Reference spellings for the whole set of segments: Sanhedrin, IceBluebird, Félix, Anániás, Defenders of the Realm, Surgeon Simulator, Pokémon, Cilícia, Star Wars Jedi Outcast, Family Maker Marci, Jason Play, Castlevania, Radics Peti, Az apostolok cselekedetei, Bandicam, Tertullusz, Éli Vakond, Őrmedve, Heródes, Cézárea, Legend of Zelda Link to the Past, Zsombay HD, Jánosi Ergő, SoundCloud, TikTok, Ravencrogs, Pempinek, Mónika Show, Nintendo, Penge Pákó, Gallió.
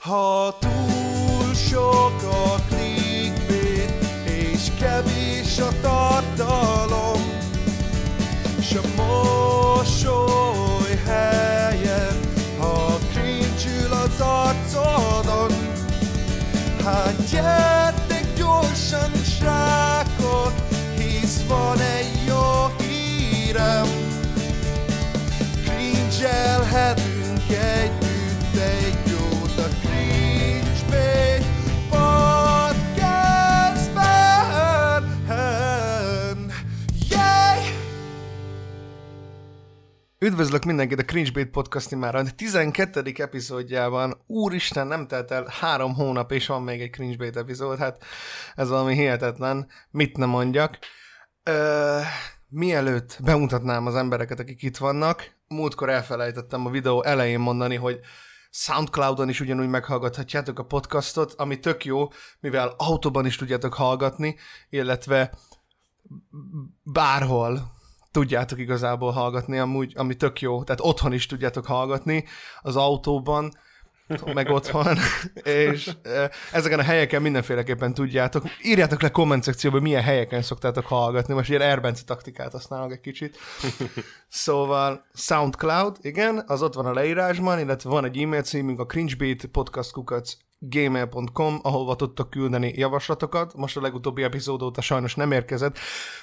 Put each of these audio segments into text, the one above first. Ha túl sok a clickbait, és kevés a tartalom, s a mosoly helyen, ha cringe-ül az arcodon, hát gyertek gyorsan, srákok, hisz van egy jó hírem, cringe-elhetünk együtt egy jót a CringeBait Podcastben. Yeah! Üdvözlök mindenkit a CringeBait Podcast imáron 12. epizódjában. Úristen, nem telt el 3 hónap, és van még egy CringeBait epizód. Hát ez valami hihetetlen. Mit nem mondjak. Mielőtt bemutatnám az embereket, akik itt vannak, múltkor elfelejtettem a videó elején mondani, hogy SoundCloudon is ugyanúgy meghallgathatjátok a podcastot, ami tök jó, mivel autóban is tudjátok hallgatni, illetve bárhol tudjátok igazából hallgatni, amúgy, ami tök jó, tehát otthon is tudjátok hallgatni, az autóban, meg otthon, és ezeken a helyeken mindenféleképpen tudjátok. Írjátok le komment szekcióban, milyen helyeken szoktátok hallgatni. Most ilyen Erbence taktikát használok egy kicsit. Szóval SoundCloud, igen, az ott van a leírásban, illetve van egy e-mail címünk, a cringebaitpodcast@gmail.com, ahova tudtok küldeni javaslatokat. Most a legutóbbi epizód óta sajnos nem érkezett,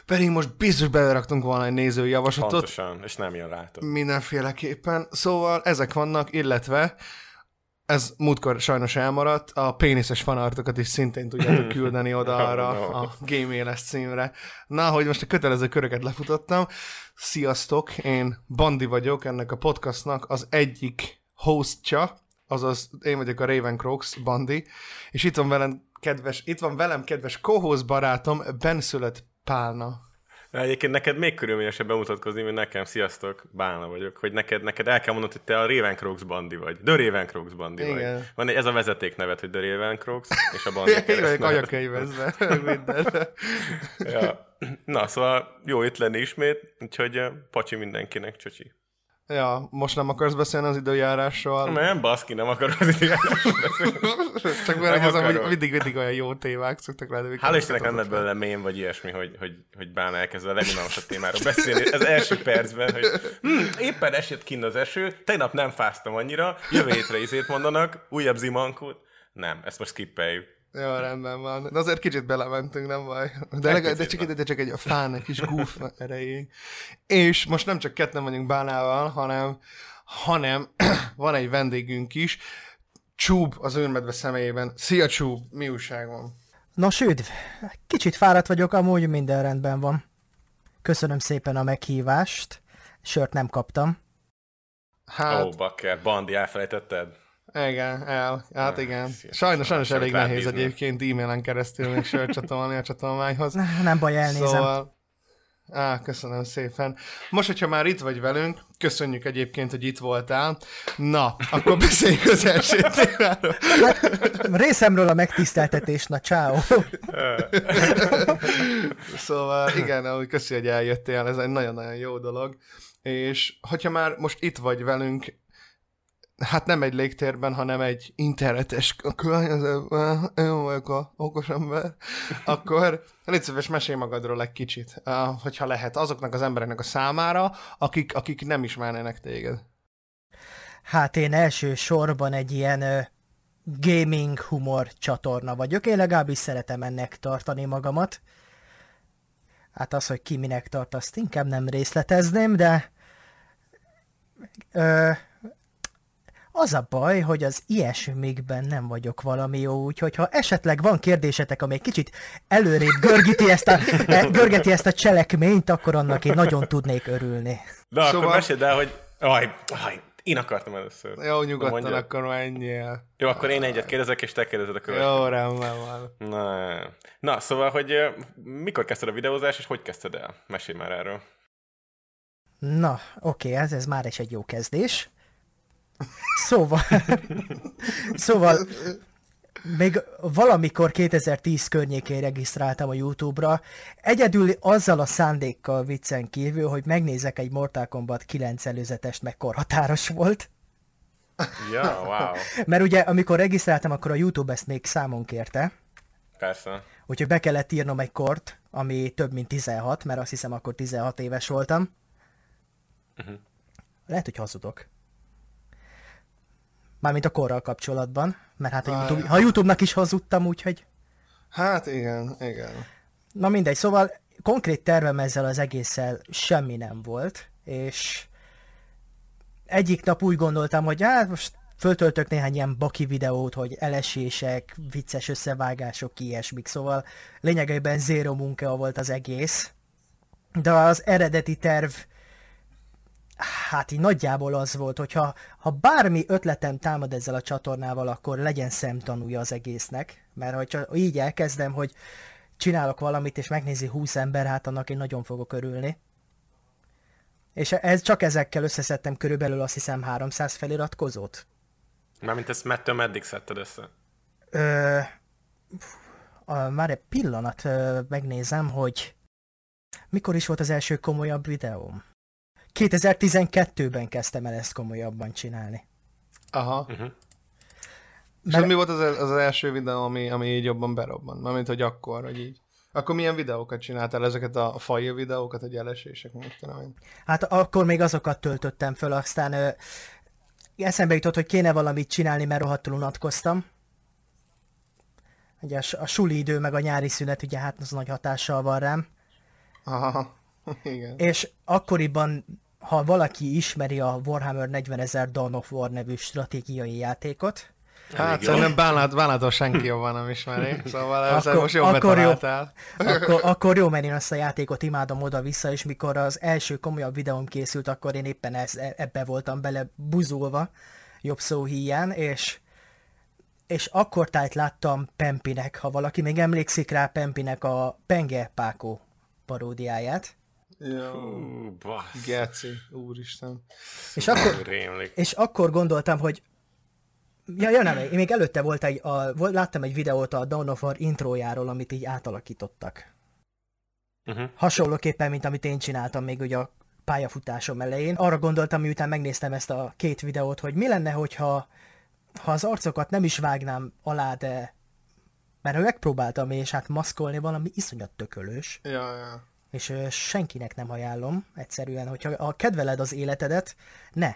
pedig most biztos beleraktunk volna egy nézői javaslatot. Pontosan, és nem jön rátok. Mindenféleképpen. Szóval ezek vannak, illetve ez múltkor sajnos elmaradt, a péniszes fanartokat is szintén tudjátok küldeni oda arra a Game Éles címre. Na, hogy most a kötelező köröket lefutottam. Sziasztok, én Bandi vagyok, ennek a podcastnak az egyik hostja, azaz én vagyok a Ravencrogs, Bandi, és itt van velem kedves co-host barátom, Benszület Pálna. Egyébként neked még körülményesebb bemutatkozni, mint nekem. Sziasztok, Bálna vagyok. Hogy neked el kell mondod, hogy te a Ravencrogs Bandi vagy. The Ravencrogs Bandi vagy. Van ez a vezeték nevet, hogy The Ravencrogs, és a Bandi kereszt nevet. Minden. Ja. Na, szóval jó itt lenni ismét, úgyhogy pacsi mindenkinek, csöcsi. Ja, most nem akarsz beszélni az időjárásról? Nem, baszki, nem akarok az időjárásról beszélni. Csak merekezem, hogy mindig olyan jó témák szoktak lenni. Hála Istennek nem lett belőle mém, vagy ilyesmi, hogy bán elkezdve a leginalmasabb témáról beszélni az első percben, hogy éppen esett kint az eső, tegnap nem fáztam annyira, jövő hétre izét mondanak, újabb zimankót. Nem, ezt most skippeljük. Jó, rendben van. De azért kicsit belementünk, nem baj. De csak egy fán, egy kis goof erejéig. És most nem csak ketten vagyunk Bálnával, hanem van egy vendégünk is. Csúb az Őrmedve személyében. Szia Csúb, mi újság van? Nos, üdv. Kicsit fáradt vagyok, amúgy minden rendben van. Köszönöm szépen a meghívást. Sört nem kaptam. Bakker, Bandi, elfelejtetted? Igen, igen. Sajnos elég nehéz egyébként e-mailen keresztül még sört csatolni a csatolmányhoz. Nem baj, elnézem. Szóval... köszönöm szépen. Most, hogyha már itt vagy velünk, köszönjük egyébként, hogy itt voltál. Na, akkor beszéljük az első témáról. Részemről a megtiszteltetés, na csáó. Szóval igen, köszi, hogy eljöttél, ez egy nagyon-nagyon jó dolog. És hogyha már most itt vagy velünk, hát nem egy légtérben, hanem egy internetes környezetben, én vagyok a okos ember, akkor légy szíves, mesélj magadról egy kicsit, hogyha lehet, azoknak az embereknek a számára, akik nem ismernének téged. Hát én elsősorban egy ilyen gaming humor csatorna vagyok, én legalábbis szeretem ennek tartani magamat. Hát az, hogy ki minek tart, azt inkább nem részletezném, de... az a baj, hogy az ilyesmikben nem vagyok valami jó, úgyhogy ha esetleg van kérdésetek, amely kicsit előrébb görgeti ezt a cselekményt, akkor annak én nagyon tudnék örülni. De szóval... akkor meséld el, hogy... Én akartam először. Jó, nyugodtan, akkor menjél. Jó, akkor én egyet kérdezek, és te kérdezed a következőt. Jó, rendben van. Na, szóval, hogy mikor kezdted a videózás, és hogy kezdted el? Mesélj már erről. Na, oké, ez már is egy jó kezdés. Szóval még valamikor 2010 környékén regisztráltam a YouTube-ra, egyedül azzal a szándékkal viccen kívül, hogy megnézek egy Mortal Kombat 9 előzetest, mekkora határos volt. Ja, wow. Mert ugye, amikor regisztráltam, akkor a YouTube ezt még számon kérte. Persze. Úgyhogy be kellett írnom egy kort, ami több mint 16, mert azt hiszem akkor 16 éves voltam. Uh-huh. Lehet, hogy hazudok. Mármint a korral kapcsolatban, mert hát a YouTube-nak is hazudtam, úgyhogy... Hát igen, igen. Na mindegy, szóval konkrét tervem ezzel az egésszel semmi nem volt, és egyik nap úgy gondoltam, hogy hát most föltöltök néhány ilyen baki videót, hogy elesések, vicces összevágások, ilyesmik, szóval lényegében zéro munka volt az egész, de az eredeti terv hát így nagyjából az volt, hogy ha bármi ötletem támad ezzel a csatornával, akkor legyen szemtanúja az egésznek, mert hogyha így elkezdem, hogy csinálok valamit és megnézi 20 ember, hát annak én nagyon fogok örülni. És ez, csak ezekkel összeszedtem körülbelül azt hiszem 300 feliratkozót. Mármint ezt meddig szedted össze? Már egy pillanat megnézem, hogy mikor is volt az első komolyabb videóm. 2012-ben kezdtem el ezt komolyabban csinálni. Aha. Uh-huh. És mi volt az első videó, ami így jobban berobban? Mármint, hogy akkor, hogy így. Akkor milyen videókat csináltál? Ezeket a fail videókat, a gyelesések? Hát akkor még azokat töltöttem föl, aztán eszembe jutott, hogy kéne valamit csinálni, mert rohadtul unatkoztam. Ugye a suli idő meg a nyári szünet, ugye hát az nagy hatással van rám. Aha, igen. És akkoriban, ha valaki ismeri a Warhammer 40.000 Dawn of War nevű stratégiai játékot, hát szerintem bánától senki jobban nem ismeri, szóval ezzel most jól betaláltál. Akkor jó, mert én azt a játékot imádom oda-vissza, és mikor az első komolyabb videóm készült, akkor én éppen ebbe voltam bele buzulva, jobb szó híján, és akkor tájt láttam Pempinek, ha valaki még emlékszik rá Pempinek a Penge Pákó paródiáját. Hú, bassz. Geci, úristen. És akkor gondoltam, hogy Ja, nem, én még előtte volt láttam egy videót a Dawn of War intrójáról, amit így átalakítottak. Uh-huh. Hasonlóképpen, mint amit én csináltam még ugye a pályafutásom elején. Arra gondoltam, miután megnéztem ezt a két videót, hogy mi lenne, hogyha az arcokat nem is vágnám alá, de... Mert megpróbáltam, és hát maszkolni valami iszonyat tökölős. Ja. És senkinek nem ajánlom, egyszerűen, hogyha kedveled az életedet,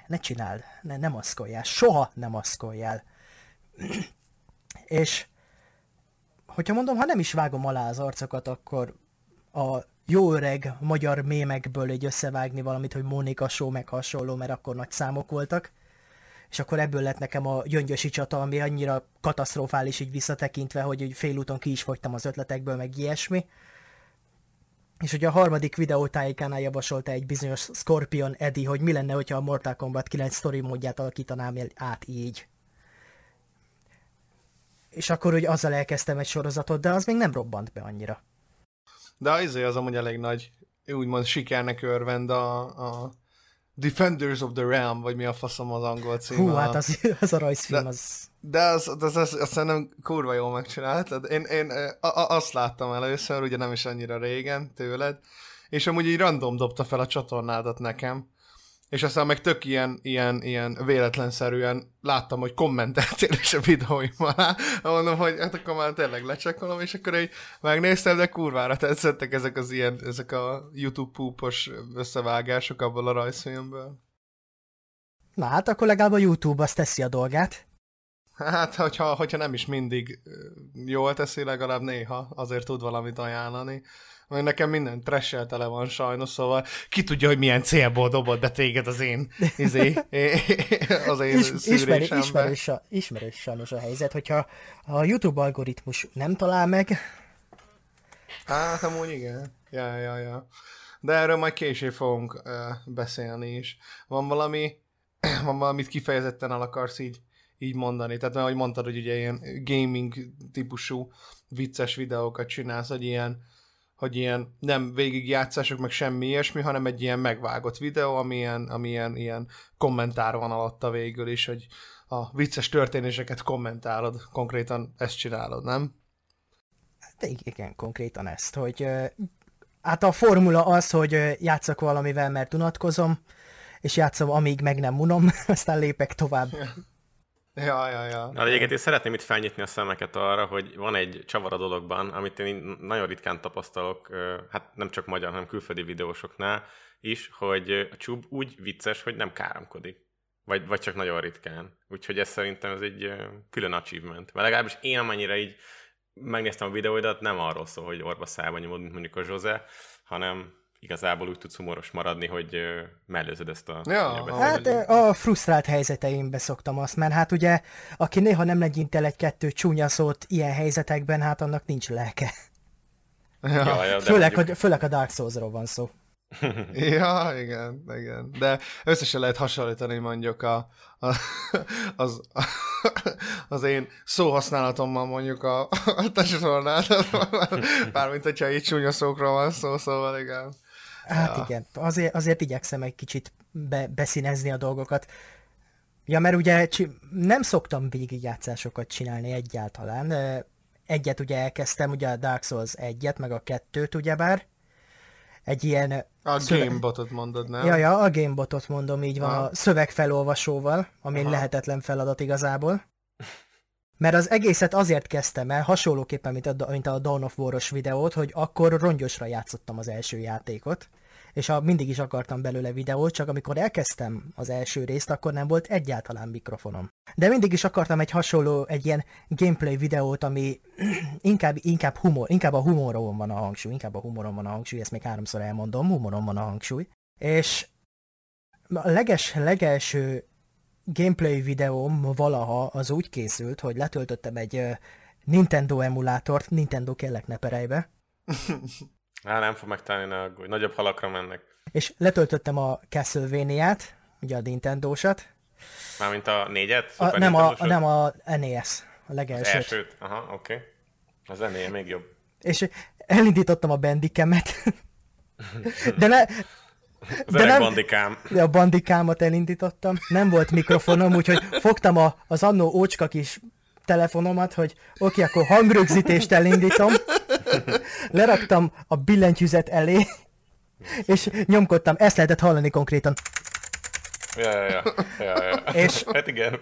ne csináld, ne maszkoljál, soha ne maszkoljál. És hogyha mondom, ha nem is vágom alá az arcokat, akkor a jó öreg magyar mémekből így összevágni valamit, hogy Mónika Show meg hasonló, mert akkor nagy számok voltak, és akkor ebből lett nekem a Gyöngyösi csata, ami annyira katasztrofális így visszatekintve, hogy félúton ki is fogytam az ötletekből, meg ilyesmi. És ugye a harmadik videótájékánál javasolta egy bizonyos Scorpion Eddie, hogy mi lenne, hogyha a Mortal Kombat 9 story módját alakítanám át így. És akkor úgy azzal elkezdtem egy sorozatot, de az még nem robbant be annyira. De az amúgy elég nagy, úgymond sikernek örvend a Defenders of the Realm, vagy mi a faszom az angol cím. Hú, hát az a rajzfilm, az... De azt szerintem kurva jól megcsináltad. Én azt láttam először, ugye nem is annyira régen tőled, és amúgy így random dobta fel a csatornádat nekem, és aztán meg tök ilyen véletlenszerűen láttam, hogy kommenteltél is a videóim alá, mondom, hogy hát akkor már tényleg lecsekkolom, és akkor így megnéztem, de kurvára tetszettek ezek a YouTube púpos összevágások abból a rajzfilmből. Na hát akkor legalább a YouTube azt teszi a dolgát. Hát, hogyha nem is mindig jól teszi, legalább néha azért tud valamit ajánlani. Mert nekem minden trash-el tele van sajnos, szóval ki tudja, hogy milyen célból dobott be téged az én szűrésembe. Ismerős sajnos a helyzet, hogyha a YouTube algoritmus nem talál meg... Hát, amúgy igen. Ja. De erről majd később fogunk beszélni is. Van valamit kifejezetten el akarsz így mondani. Tehát ahogy mondtad, hogy ugye ilyen gaming típusú vicces videókat csinálsz, hogy ilyen nem végigjátszások, meg semmi ilyesmi, hanem egy ilyen megvágott videó, ami ilyen kommentár van alatta végül is, hogy a vicces történéseket kommentálod, konkrétan ezt csinálod, nem? Hát igen, konkrétan ezt, hogy hát a formula az, hogy játszok valamivel, mert unatkozom, és játszom, amíg meg nem unom, aztán lépek tovább. Ja. Na, egyébként én szeretném itt felnyitni a szemeket arra, hogy van egy csavar a dologban, amit én nagyon ritkán tapasztalok, hát nem csak magyar, hanem külföldi videósoknál is, hogy a Csúb úgy vicces, hogy nem káromkodik. Vagy csak nagyon ritkán. Úgyhogy ez szerintem ez egy külön achievement. Mert legalábbis én amennyire így megnéztem a videóidat, nem arról szól, hogy orba szájba nyomod, mint mondjuk a Zsozé, hanem igazából úgy tudsz humoros maradni, hogy mellőzöd ezt a... Ja, hát a frusztrált helyzeteimbe szoktam azt, mert hát ugye, aki néha nem legyintel egy-kettő csúnya szót ilyen helyzetekben, hát annak nincs lelke. Ja. Főleg a Dark Souls-ról van szó. Ja, igen. De összesen lehet hasonlítani mondjuk az én szóhasználatommal mondjuk a társadalmát, bármint hogyha így csúnya szókról van szó, szóval igen. Hát ja. Igen, azért igyekszem egy kicsit beszínezni a dolgokat. Ja, mert ugye nem szoktam végigjátszásokat csinálni egyáltalán. Egyet ugye elkezdtem, ugye a Dark Souls 1-et, meg a 2-t ugyebár. Egy ilyen... A Gamebotot mondod, nem? Ja, a Gamebotot mondom, így van, a szövegfelolvasóval, ami lehetetlen feladat igazából. Mert az egészet azért kezdtem el, hasonlóképpen, mint a Dawn of War-os videót, hogy akkor rongyosra játszottam az első játékot, és mindig is akartam belőle videót, csak amikor elkezdtem az első részt, akkor nem volt egyáltalán mikrofonom. De mindig is akartam egy ilyen gameplay videót, ami inkább a humoron van a hangsúly, ezt még 3-szor elmondom, humoron van a hangsúly. És a legelső gameplay videóm valaha az úgy készült, hogy letöltöttem egy Nintendo emulátort, Nintendo kellek ne perejbe. Nem fog megtalálni, ne aggódj, nagyobb halakra mennek. És letöltöttem a Castlevania-t, ugye a Nintendósat. Mármint a 4-et? Nem, a NES, a legelsőt. Az elsőt, oké. Az NES még jobb. És elindítottam a Bandicamet. Bandicam. A Bandicámat elindítottam. Nem volt mikrofonom, úgyhogy fogtam az annó ócska kis telefonomat, hogy oké, akkor hangrögzítést elindítom. Leraktam a billentyűzet elé, és nyomkodtam, ezt lehetett hallani konkrétan. Ja. És, hát igen,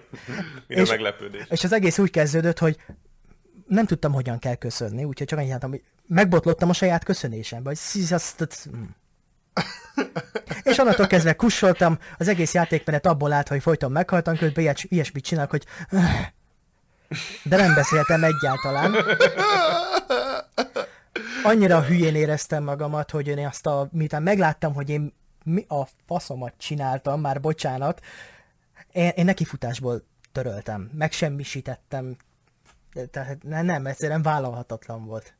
minden meglepődés. És az egész úgy kezdődött, hogy nem tudtam, hogyan kell köszönni, úgyhogy csak annyit láttam, hogy megbotlottam a saját köszönésembe, és onnantól kezdve kussoltam, az egész játékmenet abból állt, hogy folyton meghaltam, közben ilyesmit csinálok, hogy... De nem beszéltem egyáltalán. Annyira hülyén éreztem magamat, hogy én miután megláttam, hogy én mi a faszomat csináltam, már bocsánat, én nekifutásból töröltem, megsemmisítettem, tehát nem, egyszerűen vállalhatatlan volt.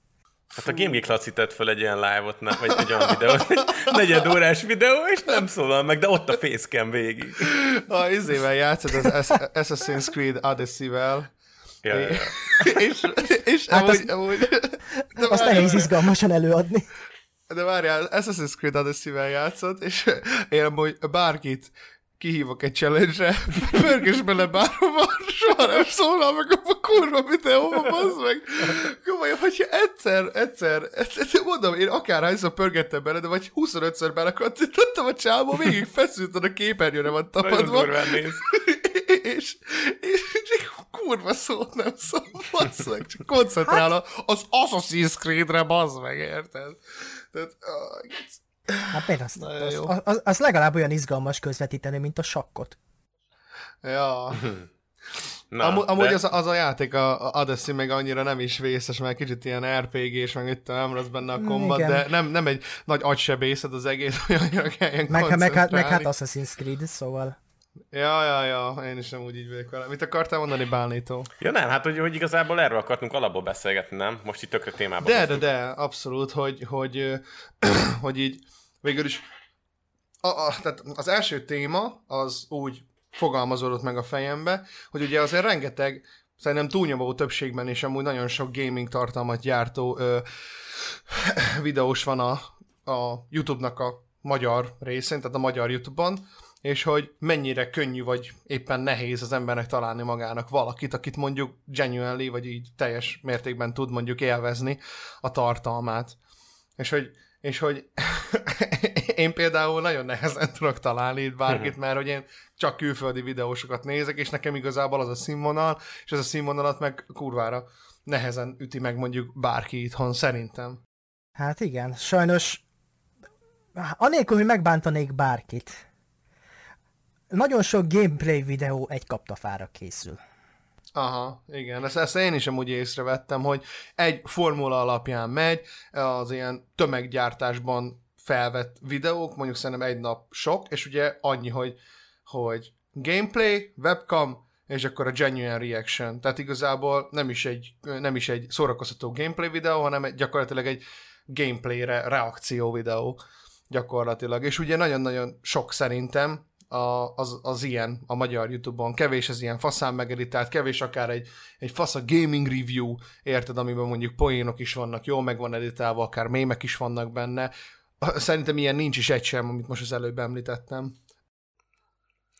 Hát a Game Geek Laci tett fel egy ilyen live-ot, vagy egy olyan videót, egy negyedórás videó, és nem szólal meg, de ott a facecam végig. A izével játszott az Assassin's Creed Odyssey-vel. Ja. És hát amúgy... Azt nehéz izgalmasan előadni. De várjál, Assassin's Creed Odyssey-vel játszott, és én amúgy bárkit kihívok egy challenge-re, pörgés bele bárhova, soha nem szólal meg a kurva videóba, bazd meg. Komolyan, hogyha egyszer, mondom, én akárhányszor pörgettem bele, de vagy 25-ször belekattintottam a csávba, végig feszültem a képernyőre van tapadva. És kurva szót nem szól, bazd meg, csak koncentrál az Assassin's Creed-re, bazd meg, érted? Tehát, hát például az legalább olyan izgalmas közvetíteni, mint a sakkot. Ja. Amúgy az a játék, a Odyssey meg annyira nem is vészes, mert kicsit ilyen RPG-s, meg itt nem lesz benne a kombat, de nem egy nagy agysebészet az egész, hogy annyira kelljen koncentrálni. Meg hát Assassin's Creed, szóval... Ja, én is nem úgy így vagyok vele. Mit akartál mondani, Bálnító? Ja nem, hát hogy igazából erről akartunk alapból beszélgetni, nem? Most itt tökre témában. De, abszolút, hogy így végül is tehát az első téma az úgy fogalmazódott meg a fejembe, hogy ugye azért rengeteg, szerintem túlnyomó többségben és amúgy nagyon sok gaming tartalmat gyártó videós van a YouTube-nak a magyar részén, tehát a magyar YouTube-on, és hogy mennyire könnyű vagy éppen nehéz az embernek találni magának valakit, akit mondjuk genuinely, vagy így teljes mértékben tud mondjuk élvezni a tartalmát. És hogy Én például nagyon nehezen tudok találni itt bárkit, mert hogy én csak külföldi videósokat nézek, és nekem igazából az a színvonal, és ez a színvonalat meg kurvára nehezen üti meg mondjuk bárki itthon, szerintem. Hát igen, sajnos anélkül, hogy megbántanék bárkit. Nagyon sok gameplay videó egy kaptafára készül. Aha, igen, ezt én is amúgy észrevettem, hogy egy formula alapján megy, az ilyen tömeggyártásban felvett videók, mondjuk szerintem egy nap sok, és ugye annyi, hogy gameplay, webcam, és akkor a genuine reaction. Tehát igazából nem is egy szórakoztató gameplay videó, hanem gyakorlatilag egy gameplayre reakció videó gyakorlatilag. És ugye nagyon-nagyon sok szerintem az ilyen a magyar YouTube-on. Kevés az ilyen faszán megeditált, kevés akár egy fasz a gaming review, érted, amiben mondjuk poénok is vannak, jól meg van editálva, akár mémek is vannak benne. Szerintem ilyen nincs is egy sem, amit most az előbb említettem.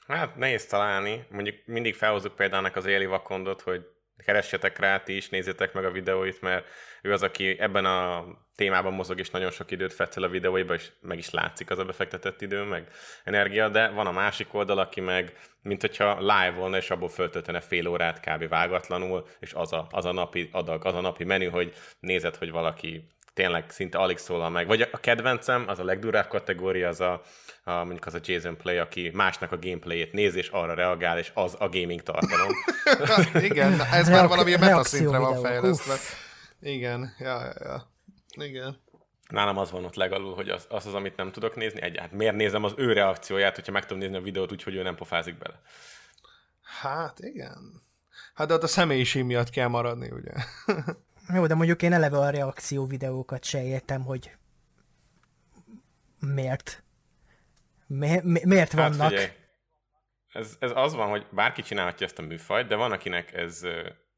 Hát nehéz találni. Mondjuk mindig felhozzuk példának az Éli Vakondot, hogy keressetek rá ti is, nézzétek meg a videóit, mert ő az, aki ebben a témában mozog, és nagyon sok időt fektet a videóiba, és meg is látszik az a befektetett idő, meg energia, de van a másik oldal, aki meg, mint hogyha live volna, és abból föltöltene fél órát kb. Vágatlanul, és az a napi adag, az a napi menü, hogy nézed, hogy valaki tényleg szinte alig szólal meg. Vagy a kedvencem, az a legdurább kategória, az mondjuk az a Jason Play, aki másnak a gameplayét néz, és arra reagál, és az a gaming tartalom. Igen, ez már valami meta szintre van fejlesztve. Igen, igen. Nálam az van ott legalul, hogy az, amit nem tudok nézni, hát miért nézem az ő reakcióját, hogyha meg tudom nézni a videót úgy, hogy ő nem pofázik bele. Hát igen. Hát de ott a személyiség miatt kell maradni, ugye? Jó, de mondjuk én eleve a reakció videókat se értem, hogy miért. Miért vannak? Hát figyelj, ez az van, hogy bárki csinálhatja ezt a műfajt, de van, akinek ez,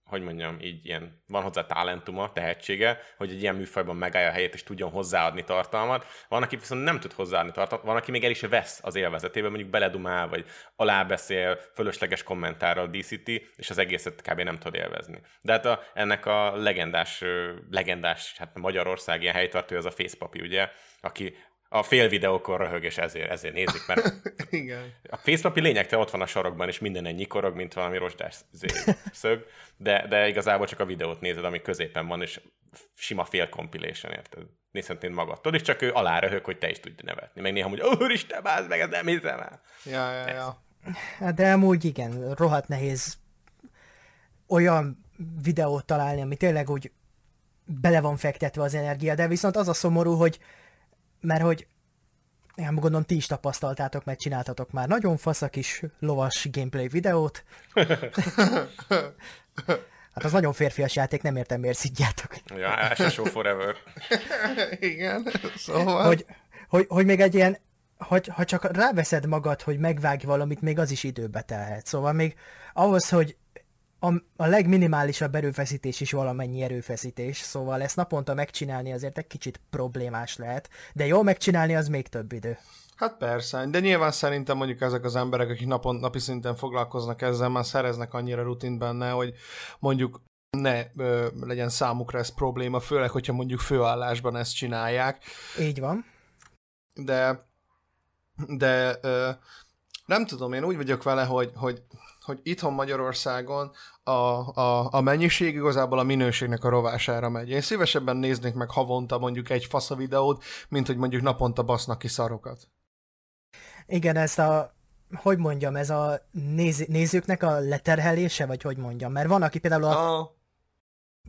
hogy mondjam, így ilyen, van hozzá talentuma, tehetsége, hogy egy ilyen műfajban megállja a helyét, és tudjon hozzáadni tartalmat. Van, aki viszont nem tud hozzáadni tartalmat, van, aki még el is vesz az élvezetében, mondjuk beledumál, vagy alábeszél, fölösleges kommentárral díszíti, és az egészet kb. Nem tud élvezni. De hát ennek a legendás, hát Magyarország ilyen helytartója az a Face Papi, ugye, aki a fél videókor röhög, és ezért nézik, mert igen. A Face Papi lényegtelen ott van a sarokban, és minden nyikorog, mint valami rozsdás szög, de igazából csak a videót nézed, ami középen van, és sima fél compilation, érted? Nézhetnéd magadtól, és csak ő alá röhög, hogy te is tudj nevetni. Meg néha úgy, úristen, bázd meg, ez nem hiszem el. Ja. De amúgy igen, rohadt nehéz olyan videót találni, ami tényleg úgy bele van fektetve az energia, de viszont az a szomorú, hogy mert hogy, én gondolom, ti is tapasztaltátok, mert csináltatok már nagyon fasz a kis lovas gameplay videót. Hát az nagyon férfias játék, nem értem, miért szidjátok. Ja, SSO forever. Igen, szóval. Hogy még egy ilyen, ha csak ráveszed magad, hogy megvágj valamit, még az is időbe telhet. Szóval még ahhoz, hogy a legminimálisabb erőfeszítés is valamennyi erőfeszítés, szóval ezt naponta megcsinálni azért egy kicsit problémás lehet, de jól megcsinálni az még több idő. Hát persze, de nyilván szerintem mondjuk ezek az emberek, akik napi szinten foglalkoznak ezzel, már szereznek annyira rutint benne, hogy mondjuk ne legyen számukra ez probléma, főleg, hogyha mondjuk főállásban ezt csinálják. Így van. De nem tudom, én úgy vagyok vele, hogy itthon Magyarországon a mennyiség igazából a minőségnek a rovására megy. Én szívesebben néznék meg havonta mondjuk egy fasza videót, mint hogy mondjuk naponta basznak ki szarokat. Igen, ez a nézőknek a leterhelése, vagy hogy mondjam, mert van, aki például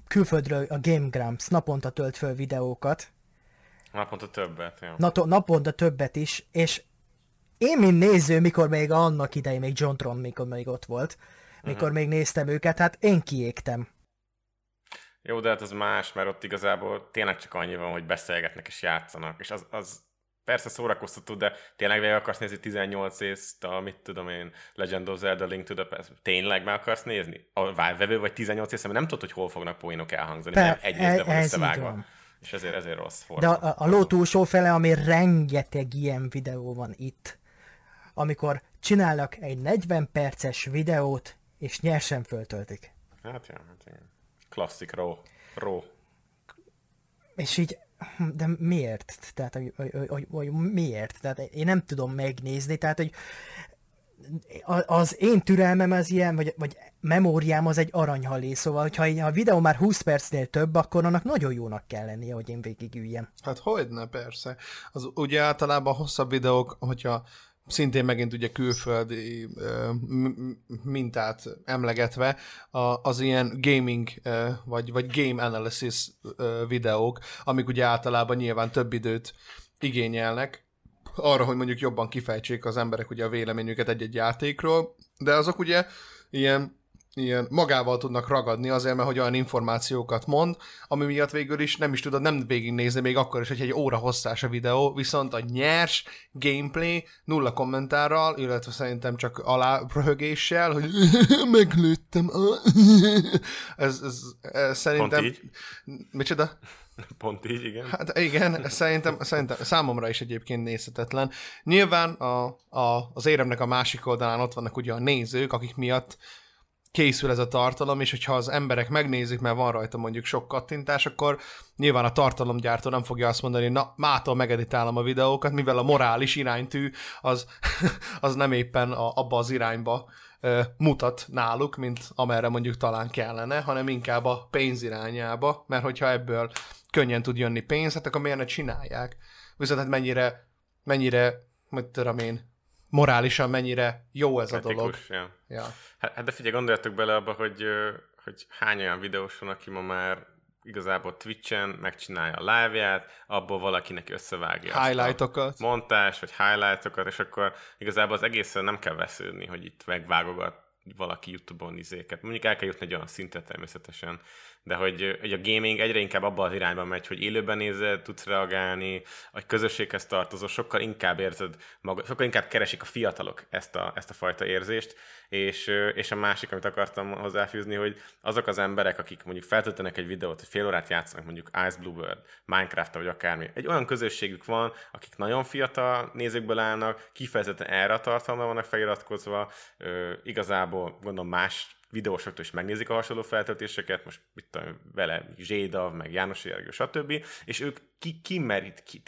külföldről a Game Grumps naponta tölt föl videókat. Naponta többet, jó. Naponta többet is, és én, mint néző, mikor még annak idején, még John Tron, mikor még ott volt, mikor még néztem őket, hát én kiégtem. Jó, de hát az más, mert ott igazából tényleg csak annyi van, hogy beszélgetnek és játszanak, és az persze szórakoztató, de tényleg meg akarsz nézni 18 észt, mit tudom én, Legend of Zelda Link to the Past, tényleg meg akarsz nézni? A vevő vagy 18 észt, mert nem tudod, hogy hol fognak poénok elhangzani, mert egy észre van összevágva. És ezért rossz forma. De a ló túlsó fele, ami rengeteg ilyen videó van itt, amikor csinálnak egy 40 perces videót, és nyersen föltöltik. Hát igen. Klasszik, raw. És így, de miért? Tehát, hogy miért? Tehát én nem tudom megnézni, tehát, hogy az én türelmem az ilyen, vagy memóriám az egy aranyhalé, szóval, hogyha a videó már 20 percnél több, akkor annak nagyon jónak kell lennie, hogy én végigüljem. Hát hogyne, persze. Az ugye általában hosszabb videók, hogyha szintén megint ugye külföldi mintát emlegetve, az ilyen gaming vagy game analysis videók, amik ugye általában nyilván több időt igényelnek arra, hogy mondjuk jobban kifejtsék az emberek ugye a véleményüket egy-egy játékról, de azok ugye ilyen magával tudnak ragadni azért, mert hogy olyan információkat mond, ami miatt végül is nem is tudod nem végignézni még akkor is, hogy egy óra hosszás a videó, viszont a nyers gameplay nulla kommentárral, illetve szerintem csak aláröhögéssel, hogy meglőttem. Ez szerintem... Pont így? Micsoda? Pont így, igen. Hát igen, szerintem számomra is egyébként nézhetetlen. Nyilván az éremnek a másik oldalán ott vannak ugye a nézők, akik miatt készül ez a tartalom, és hogyha az emberek megnézik, mert van rajta mondjuk sok kattintás, akkor nyilván a tartalomgyártó nem fogja azt mondani, na, mától megeditálom a videókat, mivel a morális iránytű az nem éppen abba az irányba mutat náluk, mint amerre mondjuk talán kellene, hanem inkább a pénz irányába, mert hogyha ebből könnyen tud jönni pénz, hát akkor miért ne csinálják? Viszont hát mennyire mit tudom én, morálisan mennyire jó ez kritikus, a dolog. Ja. Hát de figyelj, gondoljatok bele abba, hogy hány olyan videós van, aki ma már igazából Twitchen megcsinálja a live-ját, abból valakinek összevágja highlightokat, montás, vagy highlightokat, és akkor igazából az egészen nem kell vesződni, hogy itt megvágogat valaki YouTube-on izéket. Mondjuk el kell jutni egy olyan szintre természetesen, de hogy a gaming egyre inkább abban az irányban megy, hogy élőben nézed, tudsz reagálni, a közösséghez tartozol, sokkal inkább érzed magad, sokkal inkább keresik a fiatalok ezt a fajta érzést, és a másik, amit akartam hozzáfűzni, hogy azok az emberek, akik mondjuk feltöltenek egy videót, hogy fél órát játszanak mondjuk IceBluebird, Minecraft vagy akármi, egy olyan közösségük van, akik nagyon fiatal nézőkből állnak, kifejezetten erre a tartalomra vannak feliratkozva, igazából gondolom más videósoktól is megnézik a hasonló feltöltéseket, most mit tudom, vele Zsédav, meg Jánosi Ergő, stb. És ők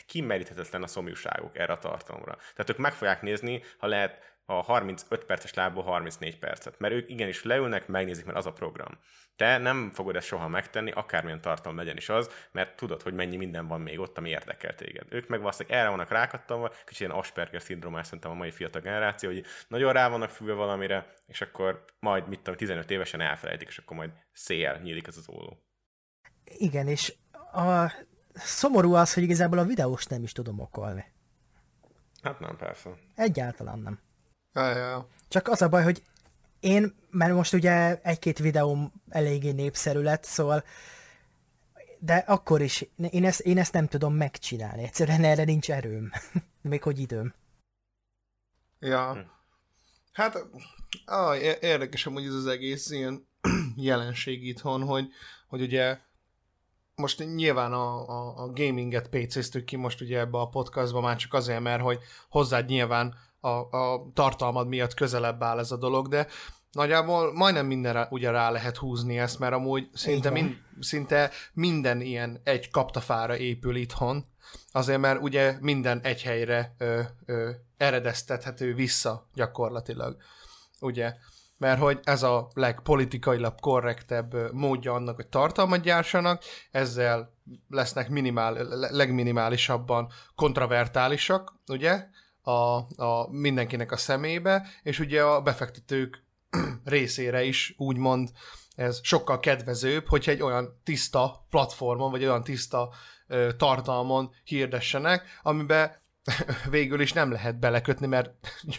kimeríthetetlen a szomjúságok erre a tartalomra. Tehát ők meg fogják nézni, ha lehet a 35 perces lábból 34 percet, mert ők igenis leülnek, megnézik, mert az a program. Te nem fogod ezt soha megtenni, akármilyen tartalom legyen is az, mert tudod, hogy mennyi minden van még ott, ami érdekel téged. Ők meg valószínűleg erre vannak rákattanva, kicsit ilyen Asperger-szindrómás szerintem a mai fiatal generáció, hogy nagyon rá vannak függve valamire, és akkor majd, mit tudom, 15 évesen elfelejtik, és akkor majd széjjel nyílik ez az olló. Igen, és szomorú az, hogy igazából a videóst nem is tudom okolni. Hát nem, persze. Egyáltalán nem. Ja. Csak az a baj, hogy én, mert most ugye egy-két videóm eléggé népszerű lett, szóval, de akkor is, én ezt nem tudom megcsinálni, egyszerűen erre nincs erőm, még hogy időm. Ja, hát érdekes amúgy ez az egész ilyen jelenség itthon, hogy ugye most nyilván a gaminget pécéztük ki most ugye ebbe a podcastba már csak azért, mert hogy hozzád nyilván a tartalmad miatt közelebb áll ez a dolog, de nagyjából majdnem mindenre ugye rá lehet húzni ezt, mert amúgy szinte minden ilyen egy kaptafára épül itthon, azért mert ugye minden egy helyre eredeztethető vissza gyakorlatilag, ugye? Mert hogy ez a legpolitikailag korrektebb módja annak, hogy tartalmat gyártsanak, ezzel lesznek legminimálisabban kontravertálisak, ugye? A mindenkinek a szemébe, és ugye a befektetők részére is úgymond ez sokkal kedvezőbb, hogyha egy olyan tiszta platformon, vagy olyan tiszta tartalmon hirdessenek, amiben végül is nem lehet belekötni, mert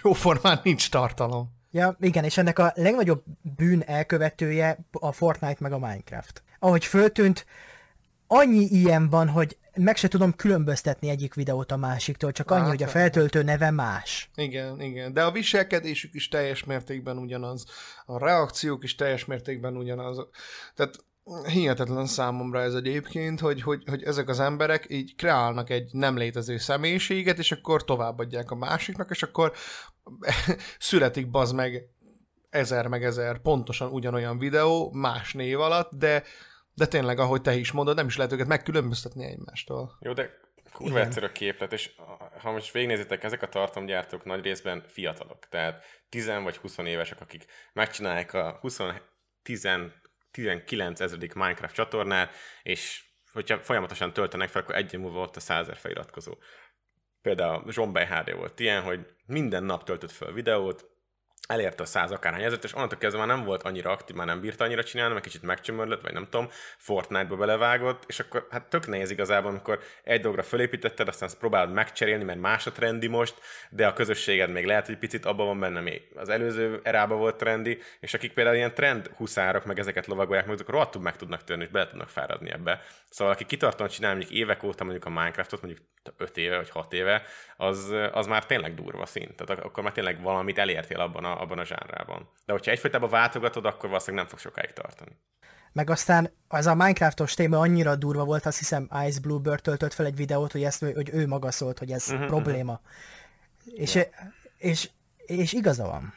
jóformán nincs tartalom. Ja, igen, és ennek a legnagyobb bűn elkövetője a Fortnite meg a Minecraft. Ahogy föltűnt, annyi ilyen van, hogy meg se tudom különböztetni egyik videót a másiktól, csak annyi, hogy a feltöltő neve más. Igen. De a viselkedésük is teljes mértékben ugyanaz. A reakciók is teljes mértékben ugyanaz. Tehát hihetetlen számomra ez egyébként, hogy ezek az emberek így kreálnak egy nem létező személyiséget, és akkor továbbadják a másiknak, és akkor születik bazd meg 1000 pontosan ugyanolyan videó, más név alatt, de De tényleg, ahogy te is mondod, nem is lehet őket megkülönböztetni egymástól. Jó, de kurva egyszerű a képlet, és ha most végignézitek, ezek a tartalomgyártók nagy részben fiatalok, tehát 10 vagy 20 évesek, akik megcsinálják a 19. Minecraft csatornát, és hogyha folyamatosan töltenek fel, akkor egy év múlva ott a 100 000 feliratkozó. Például a Zsombay HD volt ilyen, hogy minden nap töltött fel videót, elérte a 100 akárhány ezret, és onnantól kezdve már nem volt annyira aktív, már nem bírta annyira csinálni, meg kicsit megcsömörlött, vagy nem tudom, Fortnite-ba belevágott, és akkor hát tök nehéz igazából, amikor egy dologra fölépítetted, aztán ezt próbálod megcserélni, mert más a trendi most, de a közösséged még lehet, hogy picit abban van benne, még az előző erában volt trendi, és akik például ilyen trend huszárok, meg ezeket lovagolják, azok rohadtul meg tudnak törni, és bele tudnak fáradni ebbe. Szóval aki kitartóan csinál mondjuk évek óta mondjuk a Minecraftot, mondjuk 5 éve vagy 6 éve, az már tényleg durva szint. Tehát akkor már tényleg valamit elértél abban a zsánrában. De hogyha egyfajtában váltogatod, akkor valószínűleg nem fog sokáig tartani. Meg aztán ez a Minecraftos téma annyira durva volt, azt hiszem IceBluebird töltött fel egy videót, hogy ő maga szólt, hogy ez probléma. És igaza van,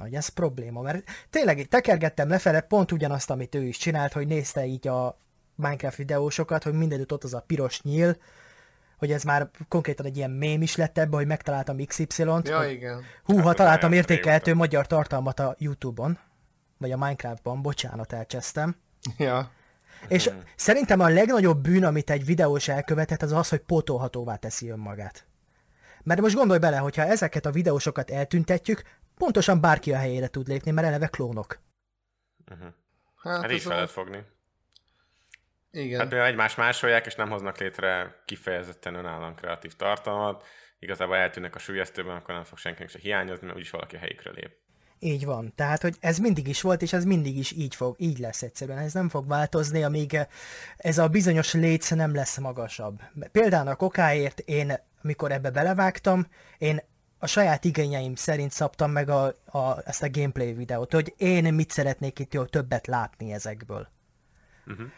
hogy ez probléma. Mert tényleg tekergettem lefele pont ugyanazt, amit ő is csinált, hogy nézte így a Minecraft videósokat, hogy mindenütt ott az a piros nyíl, hogy ez már konkrétan egy ilyen mém is lett ebbe, hogy megtaláltam XY-t. Ja, igen. Húha, találtam értékelhető magyar tartalmat a YouTube-on, vagy a Minecraft-ban, bocsánat, elcsesztem. Ja. És szerintem a legnagyobb bűn, amit egy videós elkövetett, az az, hogy pótolhatóvá teszi önmagát. Mert most gondolj bele, hogyha ezeket a videósokat eltüntetjük, pontosan bárki a helyére tud lépni, mert eleve klónok. Hát így fel lehet fogni. Igen. Hát például egymást másolják, és nem hoznak létre kifejezetten önállóan kreatív tartalmat. Igazából eltűnnek a súlyesztőben, akkor nem fog senkinek se hiányozni, mert úgyis valaki a helyükre lép. Így van. Tehát, hogy ez mindig is volt, és ez mindig is így lesz egyszerűen. Ez nem fog változni, amíg ez a bizonyos létsz nem lesz magasabb. Például a kokáért én, mikor ebbe belevágtam, én a saját igényeim szerint szabtam meg ezt a gameplay videót, hogy én mit szeretnék itt jól többet látni ezekből.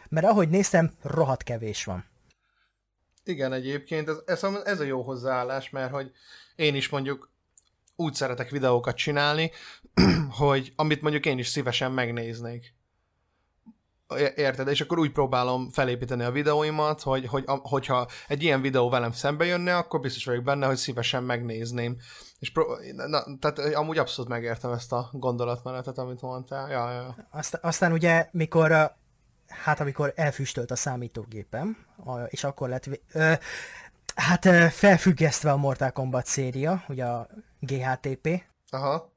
Mert ahogy néztem, rohadt kevés van. Igen, egyébként ez a jó hozzáállás, mert hogy én is mondjuk úgy szeretek videókat csinálni, hogy amit mondjuk én is szívesen megnéznék. Érted? És akkor úgy próbálom felépíteni a videóimat, hogyha egy ilyen videó velem szembe jönne, akkor biztos vagyok benne, hogy szívesen megnézném. És tehát amúgy abszolút megértem ezt a gondolatmenetet, amit mondtál. Ja. Aztán ugye, amikor elfüstölt a számítógépem, és akkor lett felfüggesztve a Mortal Kombat széria, ugye a GHTP, aha.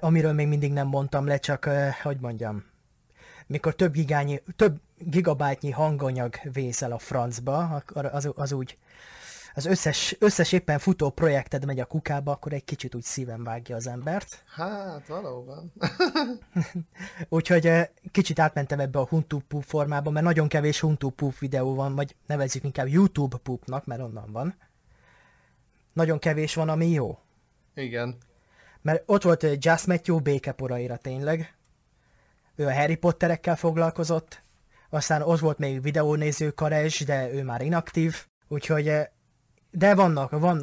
Amiről még mindig nem mondtam le, csak hogy mondjam, mikor több gigabájtnyi hanganyag vészel a francba, az úgy az összes éppen futó projekted megy a kukába, akkor egy kicsit úgy szíven vágja az embert. Hát, valóban. Úgyhogy kicsit átmentem ebbe a Huntu Poop formába, mert nagyon kevés Huntu Poop videó van, vagy nevezzük inkább YouTube Poopnak, mert onnan van. Nagyon kevés van, ami jó. Igen. Mert ott volt Jazz Mattyó békeporaira tényleg. Ő a Harry Potterekkel foglalkozott. Aztán ott volt még videónéző karezs, de ő már inaktív. Úgyhogy... De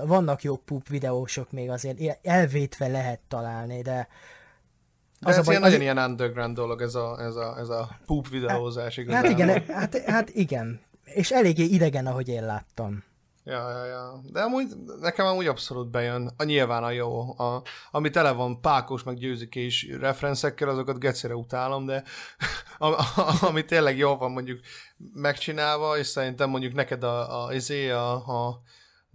vannak jó poop videósok még azért, elvétve lehet találni, de... Ez baj, nagyon ilyen underground dolog ez a poop videózás igazán. Hát igen, és eléggé idegen, ahogy én láttam. Ja. De amúgy, nekem amúgy abszolút bejön. Nyilván a jó. Ami tele van pákos, meg győzikés referencekkel, azokat gecire utálom, de ami tényleg jól van mondjuk megcsinálva, és szerintem mondjuk neked a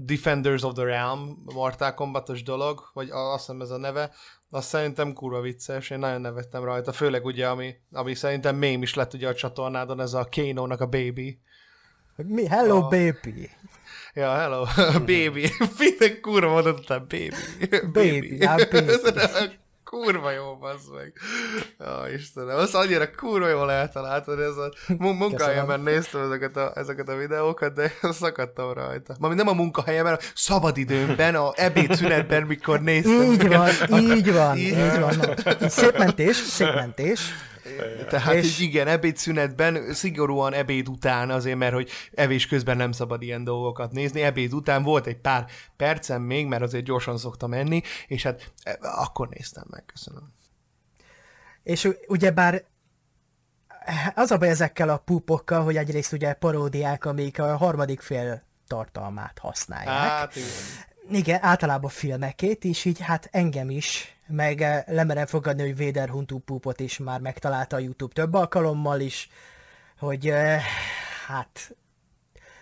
Defenders of the Realm, Mortal Kombatos dolog, vagy azt hiszem ez a neve, azt szerintem kurva vicces, én nagyon nevettem rajta, főleg ugye, ami szerintem mém is lett ugye a csatornádon, ez a Kano-nak a Baby. Mi? Hello Baby! Ja, hello Baby! Minden kurva mondottam, Baby! Kurva jó, bassz meg. Ja, Istenem, azt annyira kurva jól eltaláltad, ez a munkahelyemen néztem ezeket a videókat, de szakadtam rajta. Mami nem a munkahelyemen, a szabadidőmben, a ebédszünetben, mikor néztem. Így van. Szép mentés. Tehát igen, ebédszünetben, szigorúan ebéd után azért, mert hogy evés közben nem szabad ilyen dolgokat nézni, ebéd után volt egy pár percem még, mert azért gyorsan szoktam enni, és hát akkor néztem meg, köszönöm. És ugyebár az a baj ezekkel a pupokkal, hogy egyrészt ugye paródiák, amik a harmadik fél tartalmát használják. Hát, igen, általában filmekét, és így hát engem is, meg lemerem fogadni, hogy Vader Huntu púpot is már megtalálta a YouTube több alkalommal is, hogy hát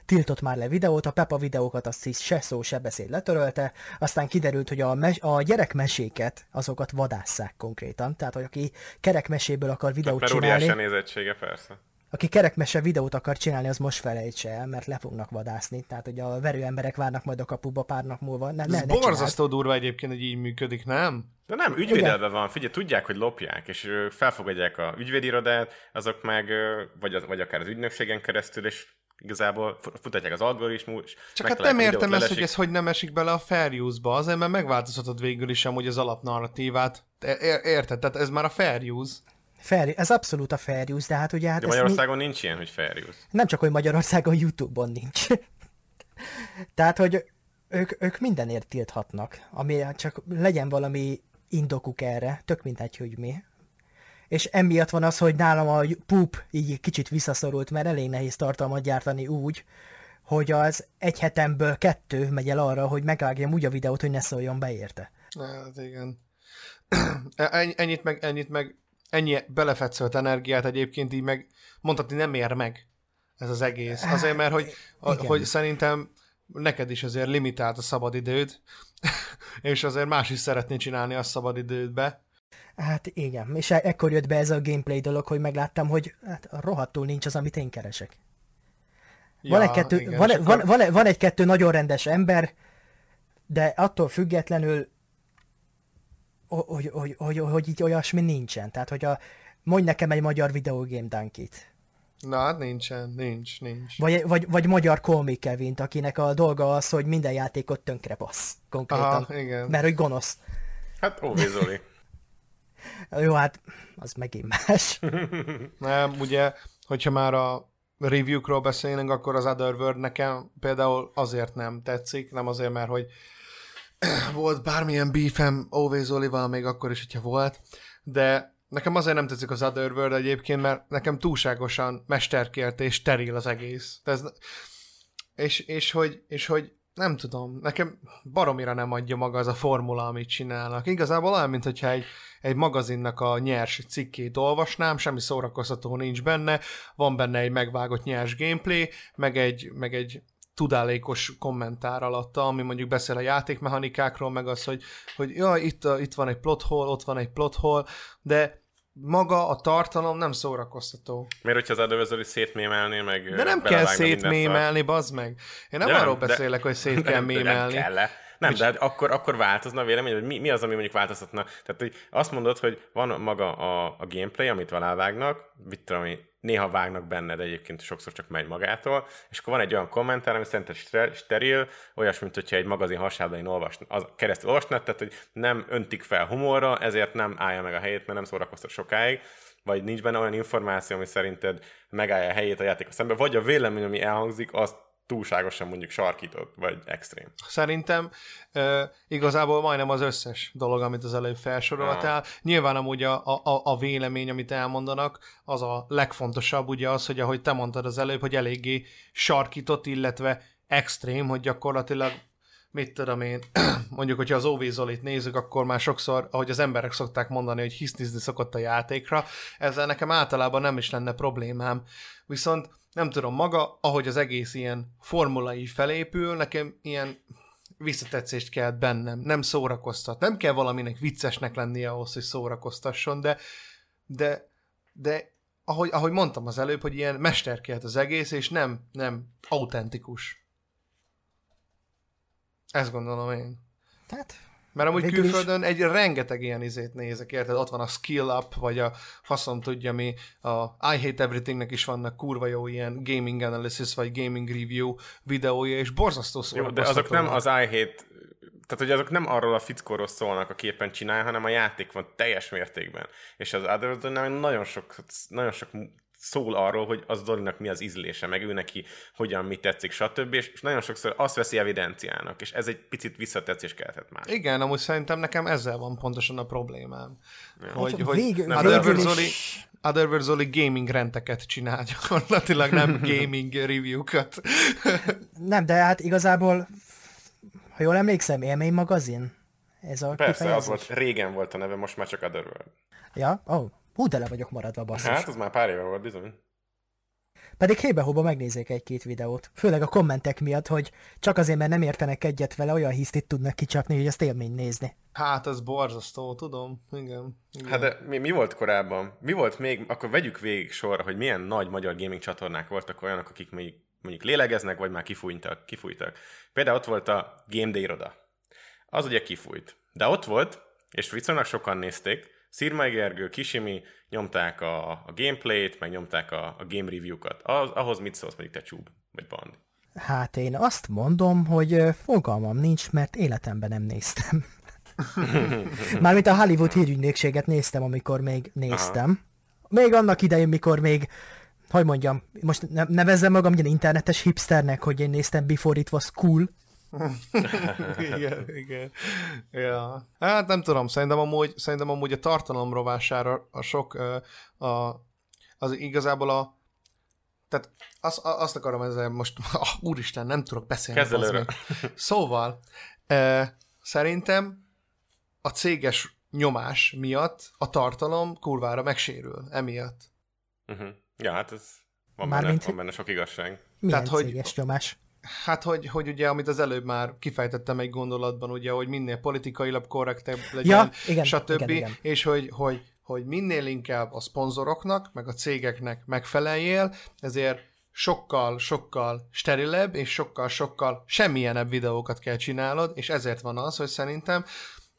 tiltott már le videót, a Peppa videókat azt is se szó, se beszéd letörölte, aztán kiderült, hogy a gyerekmeséket azokat vadásszák konkrétan, tehát hogy aki kerekmeséből akar videót csinálni... Mert óriási nézettsége, persze. Aki kerekmese videót akar csinálni, az most felejtse el, mert le fognak vadászni. Tehát, hogy a verő emberek várnak majd a kapuba pár nap múlva. Ez borzasztó durva egyébként, hogy így működik, nem? De nem, ügyvédelben van. Figyelj, tudják, hogy lopják, és felfogadják a ügyvédirodát, azok meg, vagy akár az ügynökségen keresztül, és igazából futatják az algoritmus. Csak hát nem értem ezt, hogy ez hogy nem esik bele a fair use-ba, azért, mert megváltoztatod végül is amúgy az alapnarratívát. Érted? Tehát ez már a fair use. Ez abszolút a fair use, de hát ugye... Hát de Magyarországon nincs ilyen, hogy fair use. Nem csak, hogy Magyarországon, YouTube-on nincs. Tehát, hogy ők mindenért tilthatnak, ami csak legyen valami indokuk erre, tök mindegy, hogy mi. És emiatt van az, hogy nálam a poop így kicsit visszaszorult, mert elég nehéz tartalmat gyártani úgy, hogy az egy hetemből 2 megy el arra, hogy megállgjam úgy a videót, hogy ne szóljon be érte. Hát igen. Ennyi belefetszölt energiát egyébként így meg mondhatni nem ér meg ez az egész. Azért, mert hogy szerintem neked is azért limitált a szabadidőd, és azért más is szeretné csinálni a szabadidődbe. Hát igen, és ekkor jött be ez a gameplay dolog, hogy megláttam, hogy hát rohadtul nincs az, amit én keresek. Ja, van egy-kettő nagyon rendes ember, de attól függetlenül hogy így olyasmi nincsen. Tehát, hogy mondj nekem egy magyar videogame dunkit. Na, hát nincs. Vagy magyar Colmy Kevint, akinek a dolga az, hogy minden játékot tönkre bassz. Konkrétan. Aha, igen. Mert hogy gonosz. Hát óvé Zoli. Jó, hát az megint más. Nem, ugye, hogyha már a review-król beszélünk, akkor az Otherworld nekem például azért nem tetszik, nem azért, mert hogy volt bármilyen beefem Óvé Zolival még akkor is, hogyha volt, de nekem azért nem tetszik az Otherworld egyébként, mert nekem túlságosan mesterkélt és steril az egész. Ez, és hogy nem tudom, nekem baromira nem adja maga az a formula, amit csinálnak. Igazából olyan, mint hogyha egy magazinnak a nyers cikkét olvasnám, semmi szórakoztató nincs benne, van benne egy megvágott nyers gameplay, meg egy tudálékos kommentár alatta, ami mondjuk beszél a játékmechanikákról, meg az, hogy jaj, itt van egy plot hole, ott van egy plot hole, de maga a tartalom nem szórakoztató. Miért, hogyha az adőzőli szétmémelni, meg... De nem kell szétmémelni, bazd meg! Én nem arról beszélek, hogy szét kell mémelni. Nem kell. Nem, de akkor változna a vélemény, hogy mi az, ami mondjuk változtatna. Tehát, hogy azt mondod, hogy van maga a gameplay, amit alávágnak, néha vágnak benne, de egyébként sokszor csak megy magától, és akkor van egy olyan kommentár, ami szerinted steril, olyas, mint hogyha egy magazin hasáblain keresztül olvasnád, tehát, hogy nem öntik fel humorra, ezért nem állja meg a helyét, mert nem szórakoztat sokáig, vagy nincs benne olyan információ, ami szerinted megállja a helyét a játékos szemben, vagy a vélemény, ami elhangzik, azt túlságosan mondjuk sarkított, vagy extrém. Szerintem igazából majdnem az összes dolog, amit az előbb felsoroltál. Nyilván amúgy a vélemény, amit elmondanak, az a legfontosabb, ugye az, hogy ahogy te mondtad az előbb, hogy eléggé sarkított, illetve extrém, hogy gyakorlatilag mit tudom én, mondjuk, hogyha az Óvé Zolit nézzük, akkor már sokszor, ahogy az emberek szokták mondani, hogy hisztizni szokott a játékra, ezzel nekem általában nem is lenne problémám. Viszont nem tudom, maga, ahogy az egész ilyen formulai felépül, nekem ilyen visszatetszést kelt bennem, nem szórakoztat. Nem kell valaminek viccesnek lennie ahhoz, hogy szórakoztasson, de ahogy mondtam az előbb, hogy ilyen mesterkelt az egész, és nem autentikus. Ezt gondolom én. Tehát? Mert amúgy külföldön egy rengeteg ilyen izét nézek, érted? Ott van a Skill Up, vagy a faszom tudja mi, a I Hate Everythingnek is vannak kurva jó ilyen gaming analysis, vagy gaming review videója, és borzasztó szórakoztató. De azok nem az I Hate, tehát hogy azok nem arról a fickóról szólnak, aki éppen csinál, hanem a játék van teljes mértékben. És az Otherworld nagyon sok szól arról, hogy az Zolinak mi az ízlése, meg ő neki hogyan, mi tetszik, stb. És nagyon sokszor azt veszi evidenciának, és ez egy picit visszatetszés keltett már. Igen, amúgy szerintem nekem ezzel van pontosan a problémám. Ja. Hogy Otherworld Zoli Otherworld Zoli gaming renteket csinál gyakorlatilag, nem gaming review-kat. Nem, de hát igazából, ha jól emlékszem, élménymagazin? Ez a persze, kifejezés? Az volt, régen volt a neve, most már csak Otherworld. Ja, hú, de le vagyok maradva, basszus. Hát, az már pár éve volt, bizony. Pedig hébe-hóba megnézzék egy-két videót. Főleg a kommentek miatt, hogy csak azért, mert nem értenek egyet vele, olyan hisztit tudnak kicsapni, hogy ezt élmény nézni. Hát, ez borzasztó, tudom. Igen. Hát, de mi volt korábban? Mi volt még? Akkor vegyük végig sorra, hogy milyen nagy magyar gaming csatornák voltak olyanok, akik mondjuk lélegeznek, vagy már kifújtak. Például ott volt a Game Day iroda. Az ugye kifújt. De ott volt, és viszonylag sokan nézték, Szirmai Ergő, Kisimi, nyomták a gameplayt, meg nyomták a game review-kat. Ahhoz mit szólsz mondjuk te, Csúb, vagy Bandi? Hát én azt mondom, hogy fogalmam nincs, mert életemben nem néztem. Mármint a Hollywood hírügynökséget néztem, amikor még néztem. Aha. Még annak idején, mikor még, hogy mondjam, most nevezzem magam ilyen internetes hipsternek, hogy én néztem Before It Was Cool. Igen. Ja. Hát nem tudom, szerintem amúgy a tartalom rovására tehát azt akarom ezzel most, úristen, nem tudok beszélni. Szóval, szerintem a céges nyomás miatt a tartalom kurvára megsérül, emiatt. Uh-huh. Ja, hát ez van benne sok igazság. Milyen tehát, céges nyomás? Hát, hogy ugye, amit az előbb már kifejtettem egy gondolatban, ugye, hogy minél politikailag korrektebb legyen, ja, stb. És hogy minél inkább a szponzoroknak, meg a cégeknek megfeleljél, ezért sokkal-sokkal sterilebb, és sokkal-sokkal semmilyenebb videókat kell csinálod, és ezért van az, hogy szerintem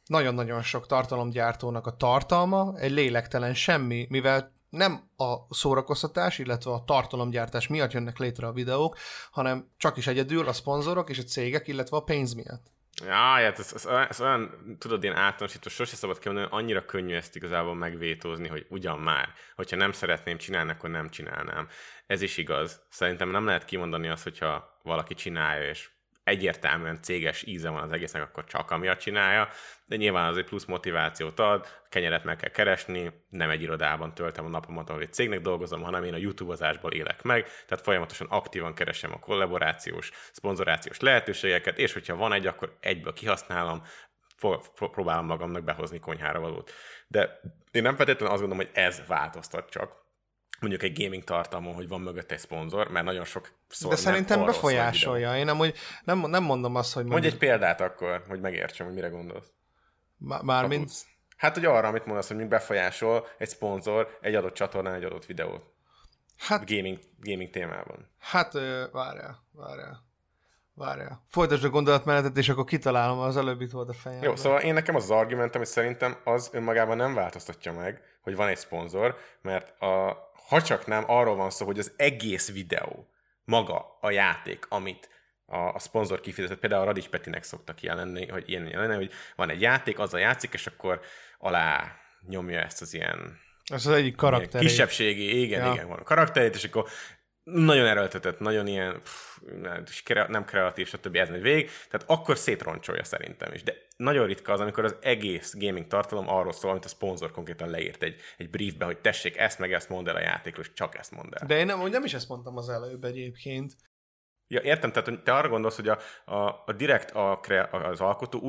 nagyon-nagyon sok tartalomgyártónak a tartalma egy lélektelen semmi, mivel nem a szórakoztatás, illetve a tartalomgyártás miatt jönnek létre a videók, hanem csak is egyedül a szponzorok és a cégek, illetve a pénz miatt. Jaj, hát ez olyan, tudod, én általánosítva sose szabad kimondani, hogy annyira könnyű ezt igazából megvétózni, hogy ugyan már, hogyha nem szeretném csinálni, akkor nem csinálnám. Ez is igaz. Szerintem nem lehet kimondani azt, hogyha valaki csinálja, és egyértelműen céges íze van az egésznek, akkor csak amiatt csinálja, de nyilván az egy plusz motivációt ad, kenyeret meg kell keresni, nem egy irodában töltem a napomat, ahol egy cégnek dolgozom, hanem én a YouTube-ozásból élek meg, tehát folyamatosan aktívan keresem a kollaborációs, szponzorációs lehetőségeket, és hogyha van egy, akkor egyből kihasználom, próbálom magamnak behozni konyhára valót. De én nem feltétlenül azt gondolom, hogy ez változtat csak. Mondjuk egy gaming tartalmon, hogy van mögött egy szponzor, mert nagyon sok szor. De szerintem befolyásolja. Én amúgy nem mondom azt, hogy... Mondj egy példát akkor, hogy megértsem, hogy mire gondolsz. Mármint? Hát, hogy arra, amit mondasz, hogy befolyásol egy szponzor egy adott csatornán egy adott videót. Hát... Gaming témában. Hát, várjál. Folytasd a gondolatmenetet, és akkor kitalálom, az előbb itt volt a fejemben. Jó, szóval én nekem az argumentem, hogy szerintem az önmagában nem változtatja meg, hogy van egy szponzor, mert ha csak nem arról van szó, hogy az egész videó, maga a játék, amit a szponzor kifizetett, például a Radics Petinek szoktak ilyen lenni, hogy van egy játék, azzal játszik, és akkor alá nyomja ezt az ilyen... Ez az egyik karakterét. Kisebbségi, igen, van karakterét, és akkor nagyon erőltetett, nagyon ilyen nem kreatív, stb. Ez megy végig, tehát akkor szétroncsolja szerintem is. De nagyon ritka az, amikor az egész gaming tartalom arról szól, amit a szponzor konkrétan leírt egy briefben, hogy tessék, ezt meg ezt mondd el a játékról, és csak ezt mondd el. De én nem is ezt mondtam az előbb egyébként. Ja, értem, tehát te arra gondolsz, hogy a direkt az alkotó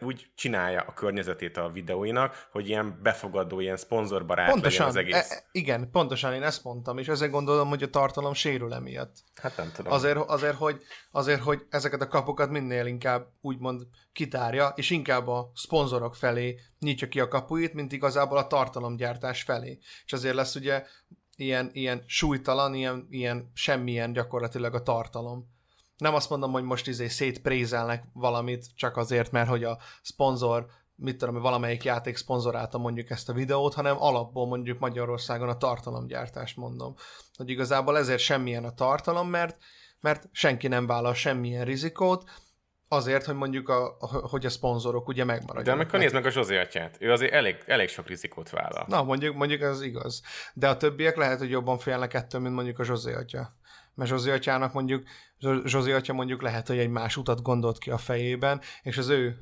úgy csinálja a környezetét a videóinak, hogy ilyen befogadó, ilyen szponzorbarát legyen az egész. Igen, pontosan én ezt mondtam, és ezért gondolom, hogy a tartalom sérül emiatt. Hát nem tudom. Azért, hogy ezeket a kapukat minél inkább úgymond kitárja, és inkább a szponzorok felé nyitja ki a kapuit, mint igazából a tartalomgyártás felé. És azért lesz ugye ilyen súlytalan, ilyen semmilyen gyakorlatilag a tartalom. Nem azt mondom, hogy most szétprézelnek valamit, csak azért, mert hogy a szponzor, valamelyik játék szponzorálta mondjuk ezt a videót, hanem alapból mondjuk Magyarországon a tartalomgyártást mondom. Hogy igazából ezért semmilyen a tartalom, mert senki nem vállal semmilyen rizikót, azért, hogy mondjuk hogy a szponzorok ugye megmaradjanak. De amikor nézd meg a Zsozéatyát, ő azért elég sok rizikót vállal. Na, mondjuk ez igaz. De a többiek lehet, hogy jobban félnek ettől, mint mondjuk a Zsozéatya. Mert Zsozéatyának mondjuk lehet, hogy egy más utat gondolt ki a fejében, és az ő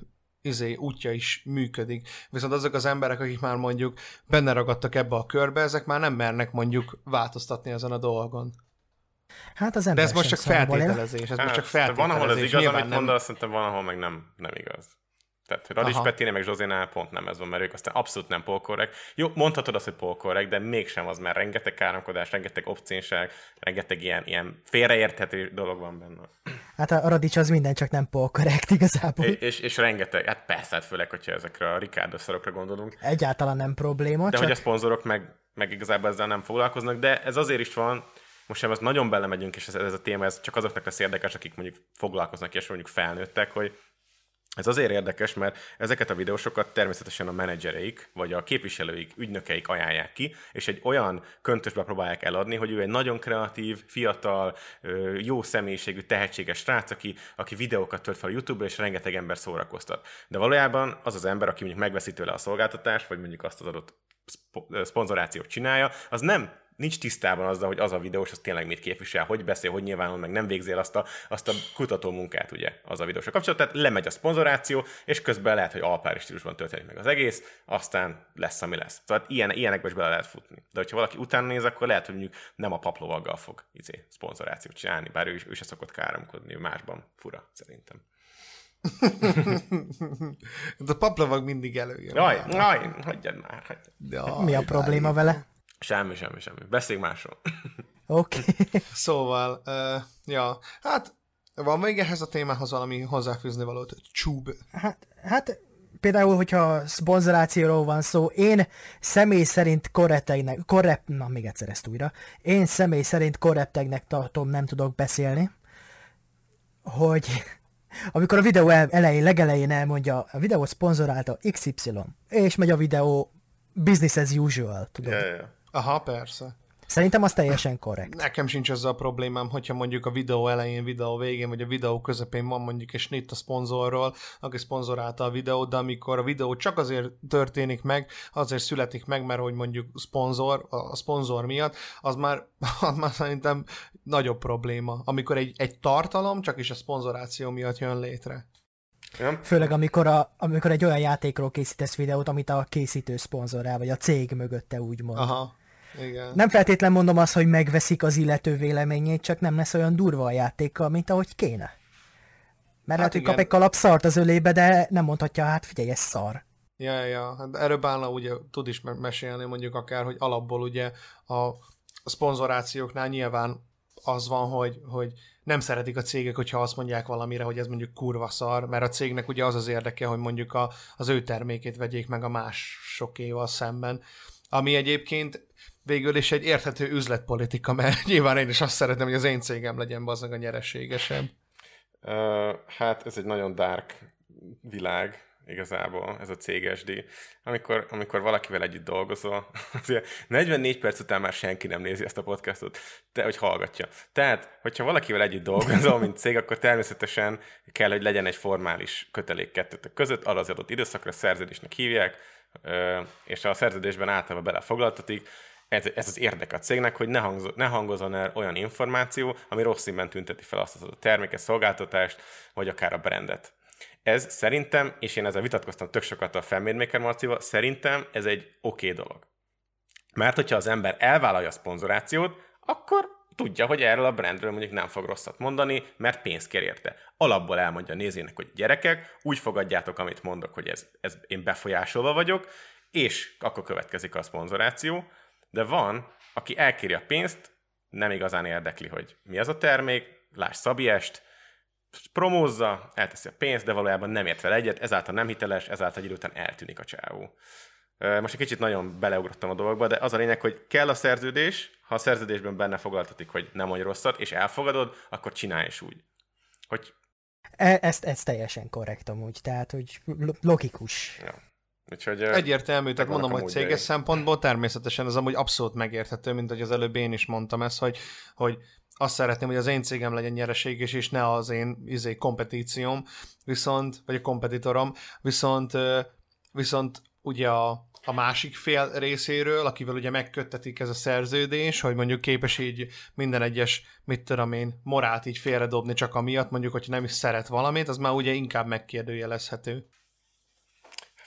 útja is működik. Viszont azok az emberek, akik már mondjuk benne ragadtak ebbe a körbe, ezek már nem mernek mondjuk változtatni ezen a dolgon. Hát az ember. De ez most csak feltételezés. Ez most csak feltételezés. Van, ahol ez igaz, amit mondasz, szerintem van, ahol meg nem igaz. Tehát Radics Petinél meg Zsozénál pont nem ez van, mert ők aztán abszolút nem polkorrekt. Jó, mondhatod azt, hogy polkorrekt, de mégsem az, mert rengeteg káromkodás, rengeteg obszínság, rengeteg ilyen félreérthető dolog van benne. Hát a Radics az minden, csak nem polkorrekt igazából. És rengeteg, hát persze, hát főleg, hogyha ezekre a Ricardo szarokra gondolunk. Egyáltalán nem probléma. De csak... hogy a szponzorok meg igazából ezzel nem foglalkoznak, de ez azért is van, most sem, nagyon belemegyünk, és ez a téma, ez csak azoknak lesz érdekes, akik mondjuk foglalkoznak, és mondjuk felnőttek, hogy ez azért érdekes, mert ezeket a videósokat természetesen a menedzsereik, vagy a képviselőik, ügynökeik ajánlják ki, és egy olyan köntösbe próbálják eladni, hogy ő egy nagyon kreatív, fiatal, jó személyiségű, tehetséges srác, aki videókat tört fel a YouTube-ra, és rengeteg ember szórakoztat. De valójában az az ember, aki mondjuk megveszi tőle a szolgáltatást, vagy mondjuk azt az adott szponzorációt csinálja, az nem... nincs tisztában azzal, hogy az a videós az tényleg mit képvisel, hogy beszél, hogy nyilvánul, meg nem végzi el azt a kutató munkát, ugye, az a videósra kapcsolatban. Tehát lemegy a szponzoráció, és közben lehet, hogy alpári stílusban történik meg az egész, aztán lesz, ami lesz. Tehát ilyenekbe is bele lehet futni. De hogyha valaki utána néz, akkor lehet, hogy mondjuk nem a Paplovaggal fog szponzorációt csinálni, bár ő se szokott káromkodni, másban fura, szerintem. De a Paplovag mindig előjön. Jaj, hagyjad már. Jaj, mi a probléma vele? Semmi. Beszélj másról. Oké. Okay. Szóval, hát van még ehhez a témához valami hozzáfűzni valót? Csúb. Hát például, hogyha szponzorációról van szó, én személy szerint korreptegnek tartom, nem tudok beszélni, hogy amikor a videó legelején elmondja, a videó szponzorálta XY, és megy a videó business as usual, tudod? Yeah. Aha, persze. Szerintem az teljesen korrekt. Nekem sincs ezzel a problémám, hogyha mondjuk a videó elején, videó végén, vagy a videó közepén van mondjuk és itt a szponzorról, aki szponzorálta a videót, de amikor a videó csak azért történik meg, azért születik meg, mert hogy mondjuk a szponzor miatt, az már szerintem nagyobb probléma. Amikor egy tartalom csak is a szponzoráció miatt jön létre. Nem? Főleg amikor egy olyan játékról készítesz videót, amit a készítő szponzorál, vagy a cég mögötte úgymond. Aha, igen. Nem feltétlen mondom azt, hogy megveszik az illető véleményét, csak nem lesz olyan durva a játékkal, mint ahogy kéne. Mert hát, hogy kap egy kalap szart az ölébe, de nem mondhatja, hát figyelj, ez szar. Ja, hát erről Bálna ugye tud is mesélni mondjuk akár, hogy alapból ugye a szponzorációknál nyilván az van, hogy nem szeretik a cégek, hogyha azt mondják valamire, hogy ez mondjuk kurva szar, mert a cégnek ugye az érdeke, hogy mondjuk az ő termékét vegyék meg a másokéval szemben, ami egyébként végül is egy érthető üzletpolitika, mert nyilván én is azt szeretném, hogy az én cégem legyen bazdmeg a nyereségesebb. Hát ez egy nagyon dark világ. Igazából ez a cégesdi. Amikor valakivel együtt dolgozol, azért 44 perc után már senki nem nézi ezt a podcastot, hogy hallgatja. Tehát, hogyha valakivel együtt dolgozol, mint cég, akkor természetesen kell, hogy legyen egy formális kötelék kettőtök között, arra az adott időszakra szerződésnek hívják, és a szerződésben általában belefoglaltatik. Ez az érdek a cégnek, hogy ne hangozzon el olyan információ, ami rossz színben tünteti fel azt az adott terméket, szolgáltatást, vagy akár a brandet. Ez szerintem, és én ezzel vitatkoztam tök sokat a Family Maker Marcival, szerintem ez egy oké dolog. Mert hogyha az ember elvállalja a szponzorációt, akkor tudja, hogy erről a brandről mondjuk nem fog rosszat mondani, mert pénzt kér érte. Alapból elmondja a nézőnek, hogy gyerekek, úgy fogadjátok, amit mondok, hogy ez én befolyásolva vagyok, és akkor következik a szponzoráció. De van, aki elkéri a pénzt, nem igazán érdekli, hogy mi az a termék, lásd Szabiest, promózza, elteszi a pénzt, de valójában nem ért vele egyet, ezáltal nem hiteles, ezáltal egy idő után eltűnik a csávó. Most egy kicsit nagyon beleugrottam a dolgokba, de az a lényeg, hogy kell a szerződés, ha a szerződésben benne foglaltatik, hogy nem mondj rosszat, és elfogadod, akkor csinálj is úgy. Hogy... Ez teljesen korrekt amúgy, tehát hogy logikus. Ja. Úgyhogy, egyértelmű, tehát mondom, hogy céges szempontból természetesen ez amúgy abszolút megérthető, mint hogy az előbb én is mondtam ezt, hogy azt szeretném, hogy az én cégem legyen nyereséges, és ne az én kompetícióm, viszont, vagy a kompetitorom, viszont ugye a másik fél részéről, akivel ugye megköttetik ez a szerződés, hogy mondjuk képes így minden egyes, mit tudom én, morált így félredobni csak amiatt, mondjuk, hogyha nem is szeret valamit, az már ugye inkább megkérdőjelezhető.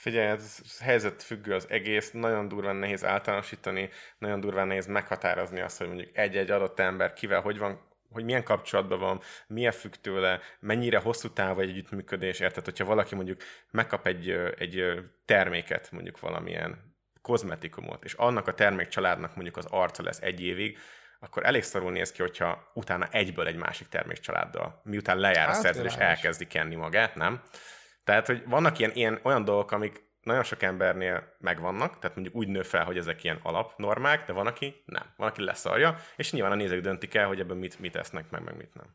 Figyelj, ez helyzetfüggő az egész, nagyon durván nehéz általánosítani, nagyon durván nehéz meghatározni azt, hogy mondjuk egy-egy adott ember kivel hogy van, hogy milyen kapcsolatban van, milyen függ tőle, mennyire hosszú távú egy együttműködés, érted? Hogyha valaki mondjuk megkap egy terméket, mondjuk valamilyen kozmetikumot, és annak a termékcsaládnak mondjuk az arca lesz egy évig, akkor elég szarul néz ki, hogyha utána egyből egy másik termékcsaláddal, miután lejár a szerződés, elkezdi kenni magát, nem? Tehát, hogy vannak ilyen olyan dolgok, amik nagyon sok embernél megvannak, tehát mondjuk úgy nő fel, hogy ezek ilyen alapnormák, de van, aki nem. Van, aki leszarja, és nyilván a nézők döntik el, hogy ebből mit esznek meg mit nem.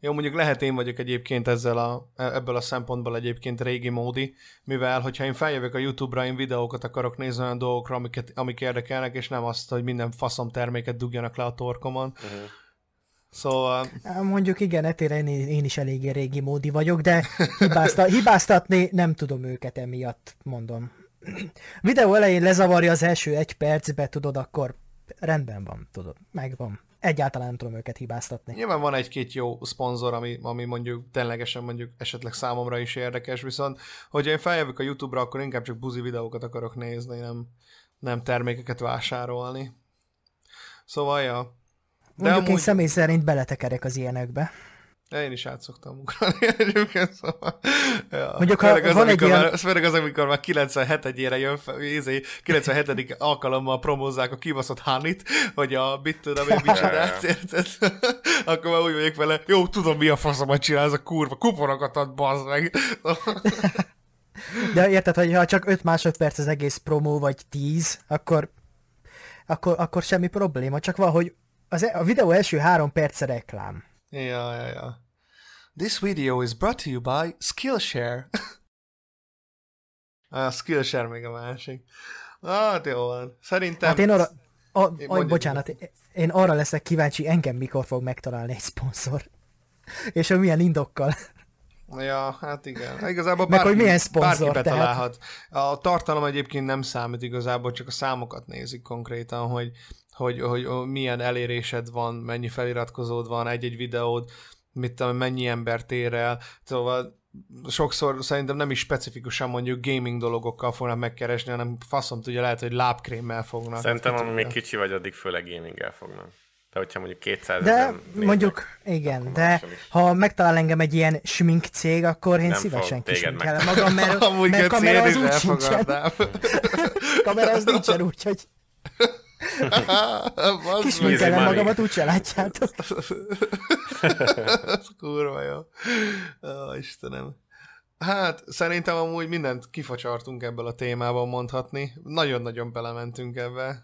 Jó, mondjuk lehet én vagyok egyébként ebből a szempontból egyébként régi módi, mivel hogyha én feljövök a YouTube-ra, én videókat akarok nézni olyan dolgokra, amik érdekelnek, és nem azt, hogy minden faszom terméket dugjanak le a torkomon. Uh-huh. Szóval... Mondjuk igen, ettől én is eléggé régi módi vagyok, de hibáztatni nem tudom őket emiatt, mondom. Videó elején lezavarja az első egy percbe, tudod, akkor rendben van, tudod, megvan. Egyáltalán nem tudom őket hibáztatni. Nyilván van egy-két jó szponzor, ami mondjuk ténylegesen mondjuk esetleg számomra is érdekes, viszont hogyha én feljövök a YouTube-ra, akkor inkább csak buzi videókat akarok nézni, nem termékeket vásárolni. Szóval, ja. De mondjuk amúgy... én személy szerint beletekerek az ilyenekbe. De én is át szoktam ugrani egyébként, szóval... Ja. Mondjuk, ha az, van egy ilyen... Főleg az, amikor már 97-ére jön fel, 97. alkalommal promózzák a kibaszott Hanit, hogy a mit tudom én micsodát, érted? Akkor már úgy vagyok vele, jó, tudom mi a faszomat csinál ez a kurva, kuponokat ad, bazd meg! De érted, hogy ha csak 5 másodperc az egész promó, vagy 10, akkor semmi probléma, csak van, hogy a videó első 3 perc reklám. Ja. This video is brought to you by Skillshare. A Skillshare még a másik. Hát jó van. Szerintem... Hát én arra... bocsánat, én arra leszek kíváncsi, engem mikor fog megtalálni egy szponzor. És hogy milyen indokkal. Ja, hát igen. Igazából bárki betalálhat. Tehát... A tartalom egyébként nem számít igazából, csak a számokat nézik konkrétan, hogy milyen elérésed van, mennyi feliratkozód van, egy-egy videód, mit tudom, mennyi embert ér el. Szóval sokszor szerintem nem is specifikusan mondjuk gaming dologokkal fognak megkeresni, hanem faszom tudja, lehet, hogy lábkrémmel fognak. Szerintem, amíg még kicsi vagy, addig főleg gaminggel fognak. De hogyha mondjuk 200 ezen néznek, mondjuk, igen, de ha megtalál engem egy ilyen smink cég, akkor én nem szívesen kisminkelem magam, mert kamera az úgy sincsen. Kamera az nincsen, úgyhogy... Kisminkelem magamat, úgyse látjátok. Ez kurva jó. Ó, Istenem. Hát, szerintem amúgy mindent kifacsartunk ebből a témában mondhatni. Nagyon-nagyon belementünk ebbe.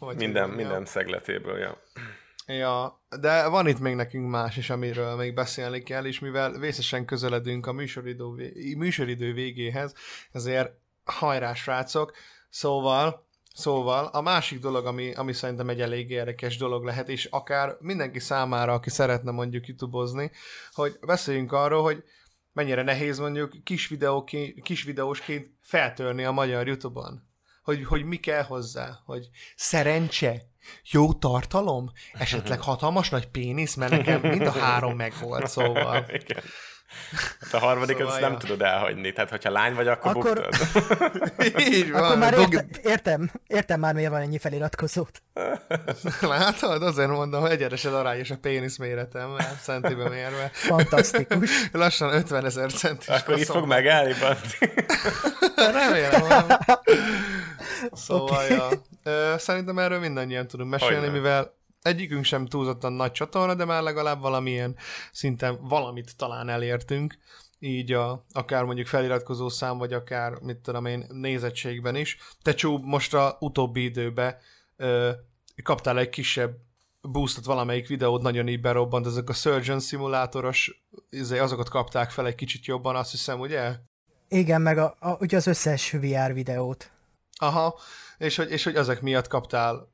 Minden szegletéből, ja. Ja, de van itt még nekünk más is, amiről még beszélni kell, és mivel vészesen közeledünk a műsoridő végéhez, ezért hajrá, srácok. Szóval a másik dolog, ami szerintem egy elég érdekes dolog lehet, és akár mindenki számára, aki szeretne mondjuk YouTube-ozni, hogy beszéljünk arról, hogy mennyire nehéz mondjuk kis videósként feltörni a magyar YouTube-on. Hogy mi kell hozzá, hogy szerencse, jó tartalom, esetleg hatalmas nagy pénisz, mert nekem mind a 3 megvolt, szóval... Hát a harmadik, szóval nem tudod elhagyni. Tehát, hogyha lány vagy, akkor buktad. Így van. Akkor már értem már, miért van ennyi feliratkozót. Látod? Azért mondom, hogy egyenesen arányos a pénisz méretem, mert centibe mérve. Fantasztikus. Lassan 50 000 centis. Akkor itt fog megállni, Bandi. Remélem. Szóval, okay. Ja. Szerintem erről mindannyian tudunk mesélni, hogyne. Mivel egyikünk sem túlzottan nagy csatorna, de már legalább valamilyen szinten valamit talán elértünk, így akár mondjuk feliratkozó szám, vagy akár, mit tudom én, nézettségben is. Te Csúb, most a utóbbi időben kaptál egy kisebb boostot, valamelyik videód nagyon így berobbant, ezek a Surgeon Simulatoros, azokat kapták fel egy kicsit jobban, azt hiszem, ugye? Igen, meg ugye az összes VR videót. Aha, és hogy ezek miatt kaptál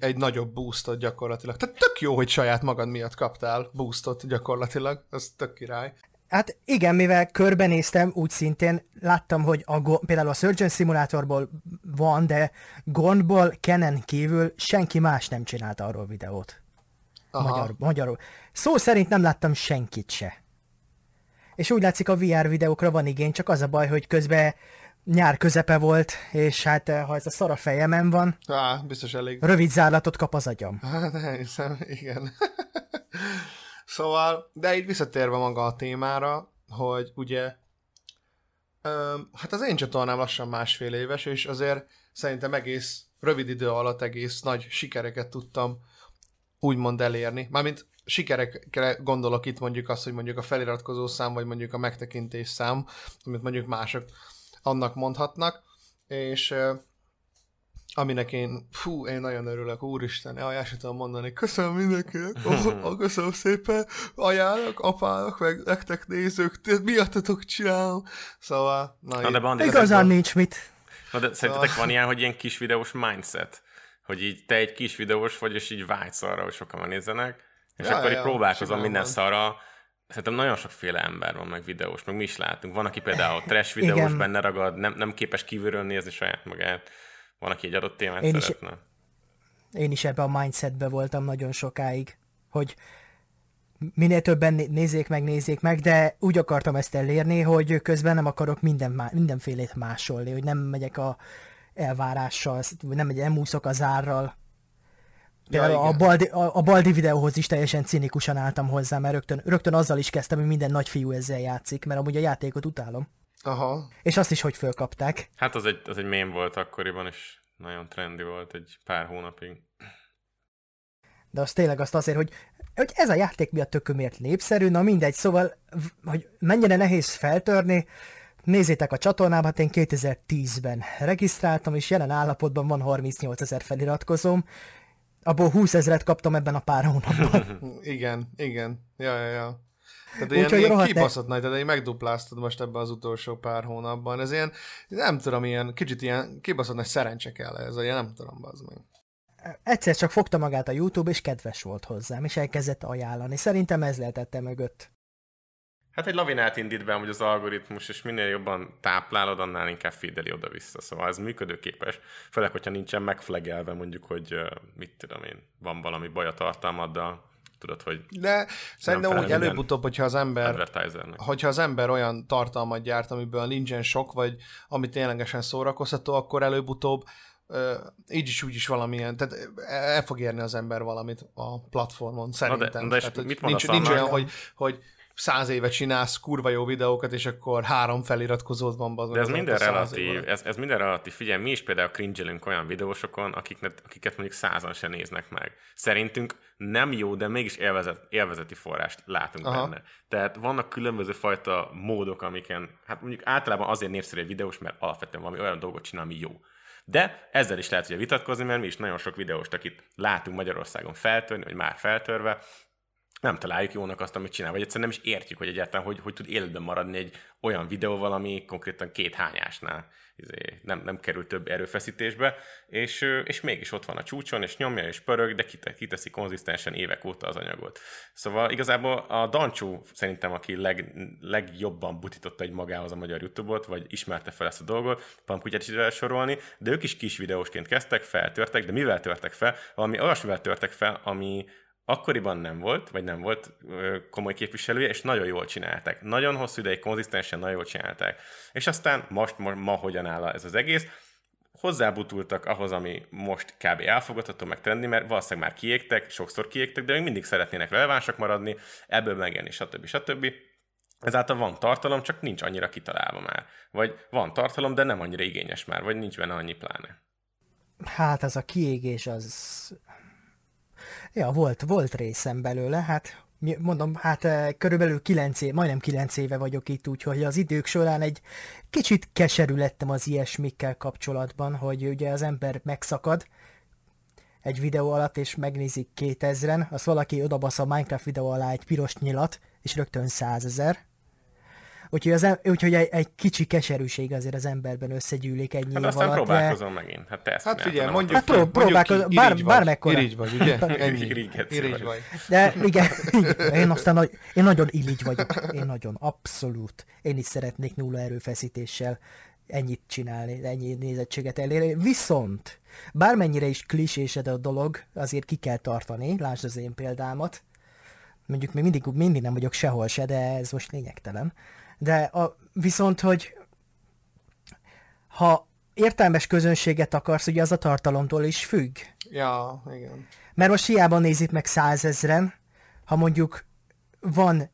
egy nagyobb boostot gyakorlatilag. Tehát tök jó, hogy saját magad miatt kaptál boostot gyakorlatilag, ez tök király. Hát igen, mivel körbenéztem, úgy szintén láttam, hogy például a Surgeon Simulatorból van, de Gondból, Kenen kívül senki más nem csinálta arról videót. Magyarul. Szó szerint nem láttam senkit se. És úgy látszik, a VR videókra van igény, csak az a baj, hogy közben nyár közepe volt, és hát ha ez a szar a fejemen van, biztos elég. Rövid zárlatot kap az agyam. Nem hiszem, igen. Szóval, de így visszatérve maga a témára, hogy ugye, hát az én csatornám lassan 1,5 éves, és azért szerintem egész rövid idő alatt egész nagy sikereket tudtam úgymond elérni. Mármint sikerekre gondolok itt mondjuk azt, hogy mondjuk a feliratkozó szám, vagy mondjuk a megtekintés szám, amit mondjuk mások annak mondhatnak, és aminek én nagyon örülök, úristen, el sem tudom mondani, köszönöm mindenkinek, köszönöm szépen, anyának, apának, meg nektek nézők, miattatok csinálom, szóval, igazán nincs mit. Na de szerintetek van ilyen, hogy ilyen kis videós mindset, hogy így te egy kis videós vagy, és így vágysz arra, hogy sokan nézzenek, és akkor így próbálkozom minden szarra. Szerintem nagyon sokféle ember van, meg videós, meg mi is látunk. Van, aki például trash videós benne ragad, nem képes kívülről nézni saját magát. Van, aki egy adott témát szeretne. Én is ebben a mindsetben voltam nagyon sokáig, hogy minél többen nézzék meg, de úgy akartam ezt elérni, hogy közben nem akarok mindenfélét másolni, hogy nem megyek a elvárással, nem úszok az árral. Például a baldi videóhoz is teljesen cinikusan álltam hozzá, mert rögtön azzal is kezdtem, hogy minden nagyfiú ezzel játszik, mert amúgy a játékot utálom. Aha. És azt is, hogy fölkapták. Hát az egy mém volt akkoriban, és nagyon trendi volt egy pár hónapig. De az tényleg azért, hogy ez a játék miatt tökömért népszerű, na mindegy, szóval, hogy mennyire nehéz feltörni, nézzétek a csatornám, hát én 2010-ben regisztráltam, és jelen állapotban van 38 000 feliratkozóm, abból 20 000-et kaptam ebben a pár hónapban. Igen. Ja. Tehát ilyen kibaszott nagy, tehát én megdupláztad most ebben az utolsó pár hónapban. Ez ilyen, nem tudom, ilyen kicsit ilyen kibaszott nagy szerencse kell ez, ilyen nem tudom, bazd meg. Egyszer csak fogta magát a YouTube, és kedves volt hozzám, és elkezdett ajánlani. Szerintem ez lehetett mögött. Hát egy lavinát indít be, hogy az algoritmus, és minél jobban táplálod, annál inkább feedeli oda-vissza. Szóval ez működőképes. Főleg, hogyha nincsen megflegelve mondjuk, hogy mit tudom én, van valami baj a tartalmaddal, tudod, hogy... De szerintem úgy előbb-utóbb, hogyha az ember olyan tartalmat gyárt, amiből nincsen sok, vagy amit ténylegesen szórakoztató, akkor előbb-utóbb így is úgy is valamilyen, tehát el fog érni az ember valamit a platformon, szerintem. Na de tehát, mit mondasz annak? Nincs olyan, hogy 100 éve csinálsz kurva jó videókat, és akkor 3 feliratkozód van. De ez minden relatív. Ez minden relatív. Figyelj, mi is például cringe-elünk olyan videósokon, akiket mondjuk 100-an se néznek meg. Szerintünk nem jó, de mégis élvezeti forrást látunk benne. Tehát vannak különböző fajta módok, amiken, hát mondjuk általában azért népszerű egy videós, mert alapvetően valami olyan dolgot csinál, ami jó. De ezzel is lehet ugye vitatkozni, mert mi is nagyon sok videóst, akit látunk Magyarországon feltörni, vagy már feltörve, nem találjuk jónak azt, amit csinál, vagy egyszerűen nem is értjük, hogy egyáltalán hogy tud életben maradni egy olyan videóval, ami konkrétan 2 hányásnál nem kerül több erőfeszítésbe, és mégis ott van a csúcson, és nyomja, és pörög, de kiteszi konzisztensen évek óta az anyagot. Szóval igazából a Dancsó szerintem, aki legjobban butította egy magához a magyar YouTube-ot, vagy ismerte fel ezt a dolgot, Pamkutyát is sorolni, de ők is kis videósként kezdtek, feltörtek, de mivel törtek fel? Valami olyasmivel törtek fel, ami akkoriban nem volt komoly képviselője, és nagyon jól csinálták. Nagyon hosszú ideig, konzisztensen nagyon jól csinálták. És aztán ma hogyan áll ez az egész? Hozzábutultak ahhoz, ami most kb. Elfogadható, meg trendi, mert valószínűleg már sokszor kiégtek, de még mindig szeretnének relevánsak maradni, ebből megélni, stb. Ezáltal van tartalom, csak nincs annyira kitalálva már. Vagy van tartalom, de nem annyira igényes már, vagy nincs benne annyi pláne. Hát az a kiégés az... Ja, volt részem belőle, hát mondom, hát körülbelül 9 éve vagyok itt, úgyhogy az idők során egy kicsit keserű lettem az ilyesmikkel kapcsolatban, hogy ugye az ember megszakad egy videó alatt, és megnézik 2000-en, azt valaki odabasz a Minecraft videó alá egy piros nyilat, és rögtön 100 000. Úgyhogy egy kicsi keserűség azért az emberben összegyűlik egy nyilv alatt. Hát aztán próbálkozom megint. Hát te ezt figyelj, mondjuk ki, bármekkora. Irigy vagy, ugye? Irigy vagy. De igen, én nagyon irigy vagyok. Én nagyon, abszolút. Én is szeretnék nulla erőfeszítéssel ennyit csinálni, ennyi nézettséget elérni. Viszont bármennyire is klisésed a dolog, azért ki kell tartani. Lásd az én példámat. Mondjuk még mindig nem vagyok sehol se, de ez most lényegtelen. De viszont, hogy ha értelmes közönséget akarsz, ugye az a tartalomtól is függ. Ja, igen. Mert most hiába nézik meg 100 000-en, ha mondjuk van,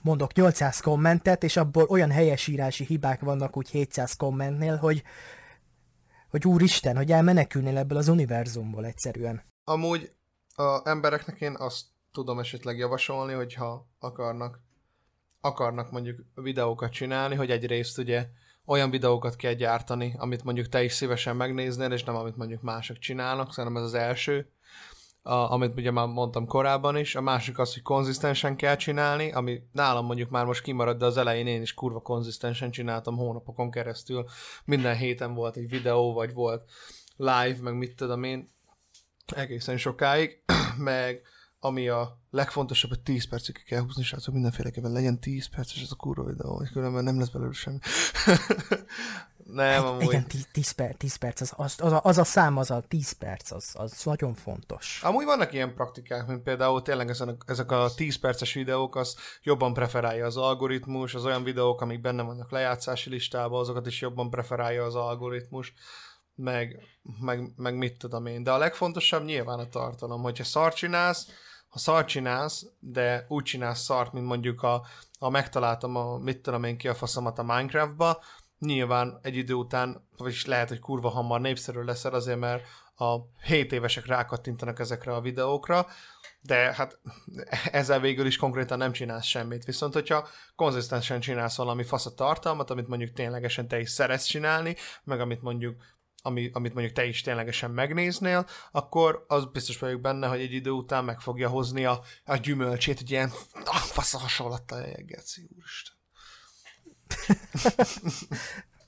mondok 800 kommentet, és abból olyan helyesírási hibák vannak úgy 700 kommentnél, hogy úristen, hogy elmenekülnél ebből az univerzumból egyszerűen. Amúgy a embereknek én azt tudom esetleg javasolni, hogyha akarnak mondjuk videókat csinálni, hogy egyrészt ugye olyan videókat kell gyártani, amit mondjuk te is szívesen megnéznél, és nem amit mondjuk mások csinálnak, szerintem ez az első, amit ugye már mondtam korábban is. A másik az, hogy konzisztensen kell csinálni, ami nálam mondjuk már most kimarad, de az elején én is kurva konzisztensen csináltam hónapokon keresztül. Minden héten volt egy videó, vagy volt live, meg mit tudom én, egészen sokáig, meg ami a legfontosabb, hogy 10 percig kell húzni, srácok, mindenféleképpen legyen 10 perces ez a kurva videó, és különben nem lesz belőle semmi. Nem, amúgy. Igen, 10 perc, az a szám, az a 10 perc, az nagyon fontos. Amúgy vannak ilyen praktikák, mint például tényleg ezek a 10 perces videók, az jobban preferálja az algoritmus, az olyan videók, amik benne vannak lejátszási listában, azokat is jobban preferálja az algoritmus, meg mit tudom én. De a legfontosabb nyilván a tartalom, hogyha szart csinálsz, de úgy csinálsz szart, mint mondjuk a megtaláltam a mit tudom én ki a faszomat a Minecraftba, nyilván egy idő után, vagyis lehet, hogy kurva hamar népszerű leszel azért, mert a 7 évesek rákattintanak ezekre a videókra, de hát ezzel végül is konkrétan nem csinálsz semmit. Viszont hogyha konzisztensen csinálsz valami fasz a tartalmat, amit mondjuk ténylegesen te is szeretsz csinálni, meg amit mondjuk te is ténylegesen megnéznél, akkor az biztos vagyok benne, hogy egy idő után meg fogja hozni a gyümölcsét, hogy ilyen fasz a hasonlattal jelgetsz, úristen.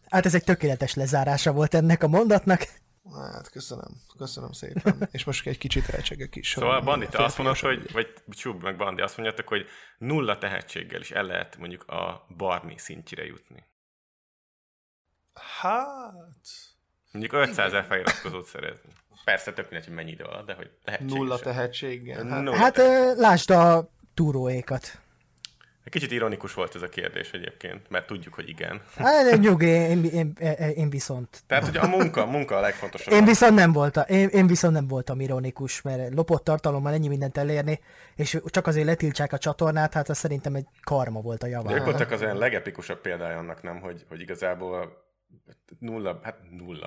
Hát ez egy tökéletes lezárása volt ennek a mondatnak. Hát köszönöm szépen. És most egy kicsit elcsegek is. Szóval Bandi, te azt mondod, vagy Csúb meg Bandi, azt mondjátok, hogy nulla tehetséggel is el lehet mondjuk a barni szintjére jutni. Hát... Mondjuk 500 000 feliratkozót szerezni. Persze tök mindegy, hogy mennyi idő alatt, de hogy tehetséggel. Nulla tehetséggel. Hát lásd a túróékat. Kicsit ironikus volt ez a kérdés egyébként, mert tudjuk, hogy igen. Hát nyugi, én viszont... Tehát ugye a munka a legfontosabb. Én viszont nem voltam ironikus, mert lopott tartalommal ennyi mindent elérni, és csak azért letiltsák a csatornát, hát az szerintem egy karma volt a javára. Ők voltak az olyan legepikusabb példája annak, nem, hogy igazából nulla,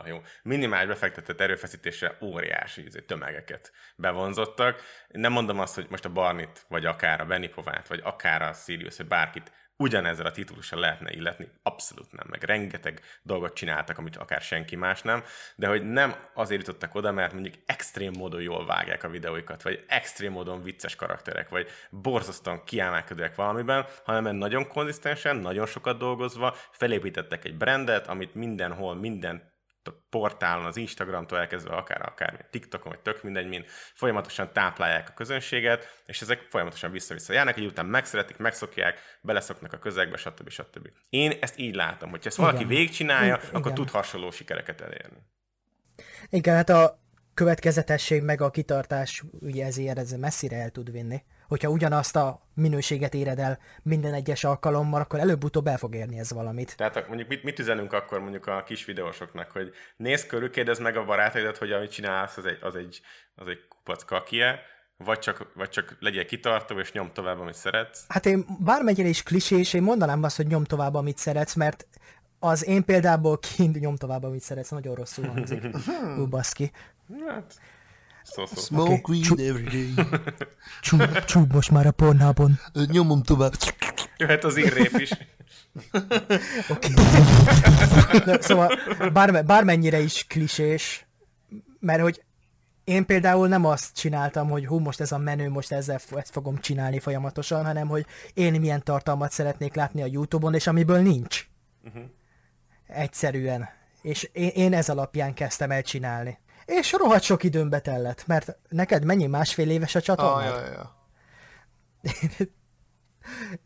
jó. Minimális befektetett erőfeszítésre óriási tömegeket bevonzottak. Nem mondom azt, hogy most a Barnit, vagy akár a Benipovát, vagy akár a Sirius, vagy bárkit ugyanezzel a titulussal lehetne illetni. Abszolút nem, meg rengeteg dolgot csináltak, amit akár senki más nem, de hogy nem azért jutottak oda, mert mondjuk extrém módon jól vágják a videóikat, vagy extrém módon vicces karakterek, vagy borzasztóan kiemelkedőek valamiben, hanem nagyon konzisztensen, nagyon sokat dolgozva felépítettek egy brandet, amit mindenhol, minden portálon, az Instagramtól elkezdve akár TikTokon, vagy tök mindegy, folyamatosan táplálják a közönséget, és ezek folyamatosan vissza-vissza járnak, így után megszeretik, megszokják, beleszoknak a közegbe, stb. Én ezt így látom, hogyha ezt valaki végigcsinálja, akkor tud hasonló sikereket elérni. Igen, hát a következetesség meg a kitartás, ugye ez messzire el tud vinni. Hogyha ugyanazt a minőséget éred el minden egyes alkalommal, akkor előbb-utóbb el fog érni ez valamit. Tehát mondjuk mit üzenünk akkor mondjuk a kis videósoknak, hogy nézz körül, kérdezd meg a barátaidat, hogy amit csinálsz, az egy kupac kakie, vagy csak legyél kitartó és nyomd tovább, amit szeretsz. Hát én bármennyire is klisés, én mondanám azt, hogy nyomd tovább, amit szeretsz, mert az én példából nyomd tovább, amit szeretsz, nagyon rosszul hangzik. Ú, baszki. Hát... Smoke weed every day. Csúb most már a Pornhubon. Nyomom tovább. Jöhet az írrép is. Oké. Szóval bármennyire is klisés, mert hogy én például nem azt csináltam, hogy most ez a menő, most ezt fogom csinálni folyamatosan, hanem hogy én milyen tartalmat szeretnék látni a YouTube-on, és amiből nincs. Egyszerűen. És én ez alapján kezdtem el csinálni. És rohadt sok időmbe tellett, mert neked mennyi, 1,5 éves a csatornád?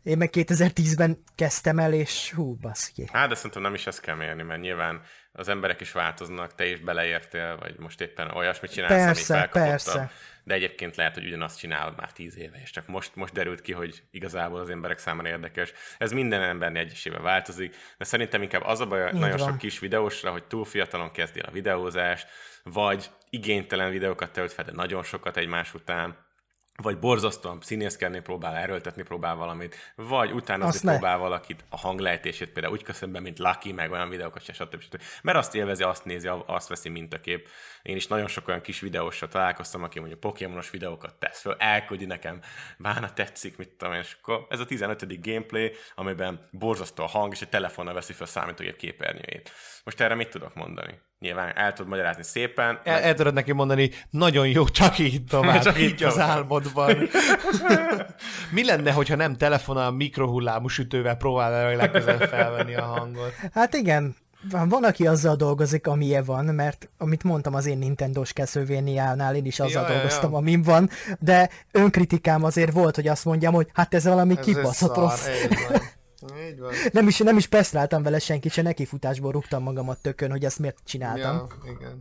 Én meg 2010-ben kezdtem el, és hú, baszki. Hát, de szerintem nem is ezt kell mérni, mert nyilván az emberek is változnak, te is beleértél, vagy most éppen olyasmit csinálsz, amit felkapottam. de egyébként lehet, hogy ugyanazt csinálod már 10 éve, és csak most derült ki, hogy igazából az emberek számára érdekes. Ez minden embernél egyesével változik, de szerintem inkább az a baj nagyon sok kis videósra, hogy túl fiatalon kezdél a videózás, vagy igénytelen videókat tölt fel, de nagyon sokat egymás után, vagy borzasztóan színészkedni próbál, erőltetni próbál valamit, vagy utána próbál valakit a hanglejtését például úgy köszön be, mint Lucky, meg olyan videókat, stb. Mert azt élvezi, azt nézi, azt veszi mintakép. Én is nagyon sok olyan kis videósra találkoztam, aki mondjuk pokémonos videókat tesz föl, elküldi nekem, bána tetszik, mit tudom én, és akkor ez a 15. gameplay, amiben borzasztó a hang, és egy telefonnal veszi fel a számítógép képernyőjét. Most erre mit tudok mondani? Nyilván el tud magyarázni szépen. El tudod neki mondani, nagyon jó, csak így tovább, csak így az álmodban. Mi lenne, hogyha nem telefonál, mikrohullámú sütővel próbálnál, hogy legközelebb felvenni a hangot? Hát igen, van, aki azzal dolgozik, amilye van, mert amit mondtam az én Nintendo-s keszővéniánál, én is azzal dolgoztam. Amin van, de önkritikám azért volt, hogy azt mondjam, hogy hát ez valami kibaszott rossz. Nem is pesztráltam vele senkit, se nekifutásból rúgtam magamat tökön, hogy ezt miért csináltam. Ja,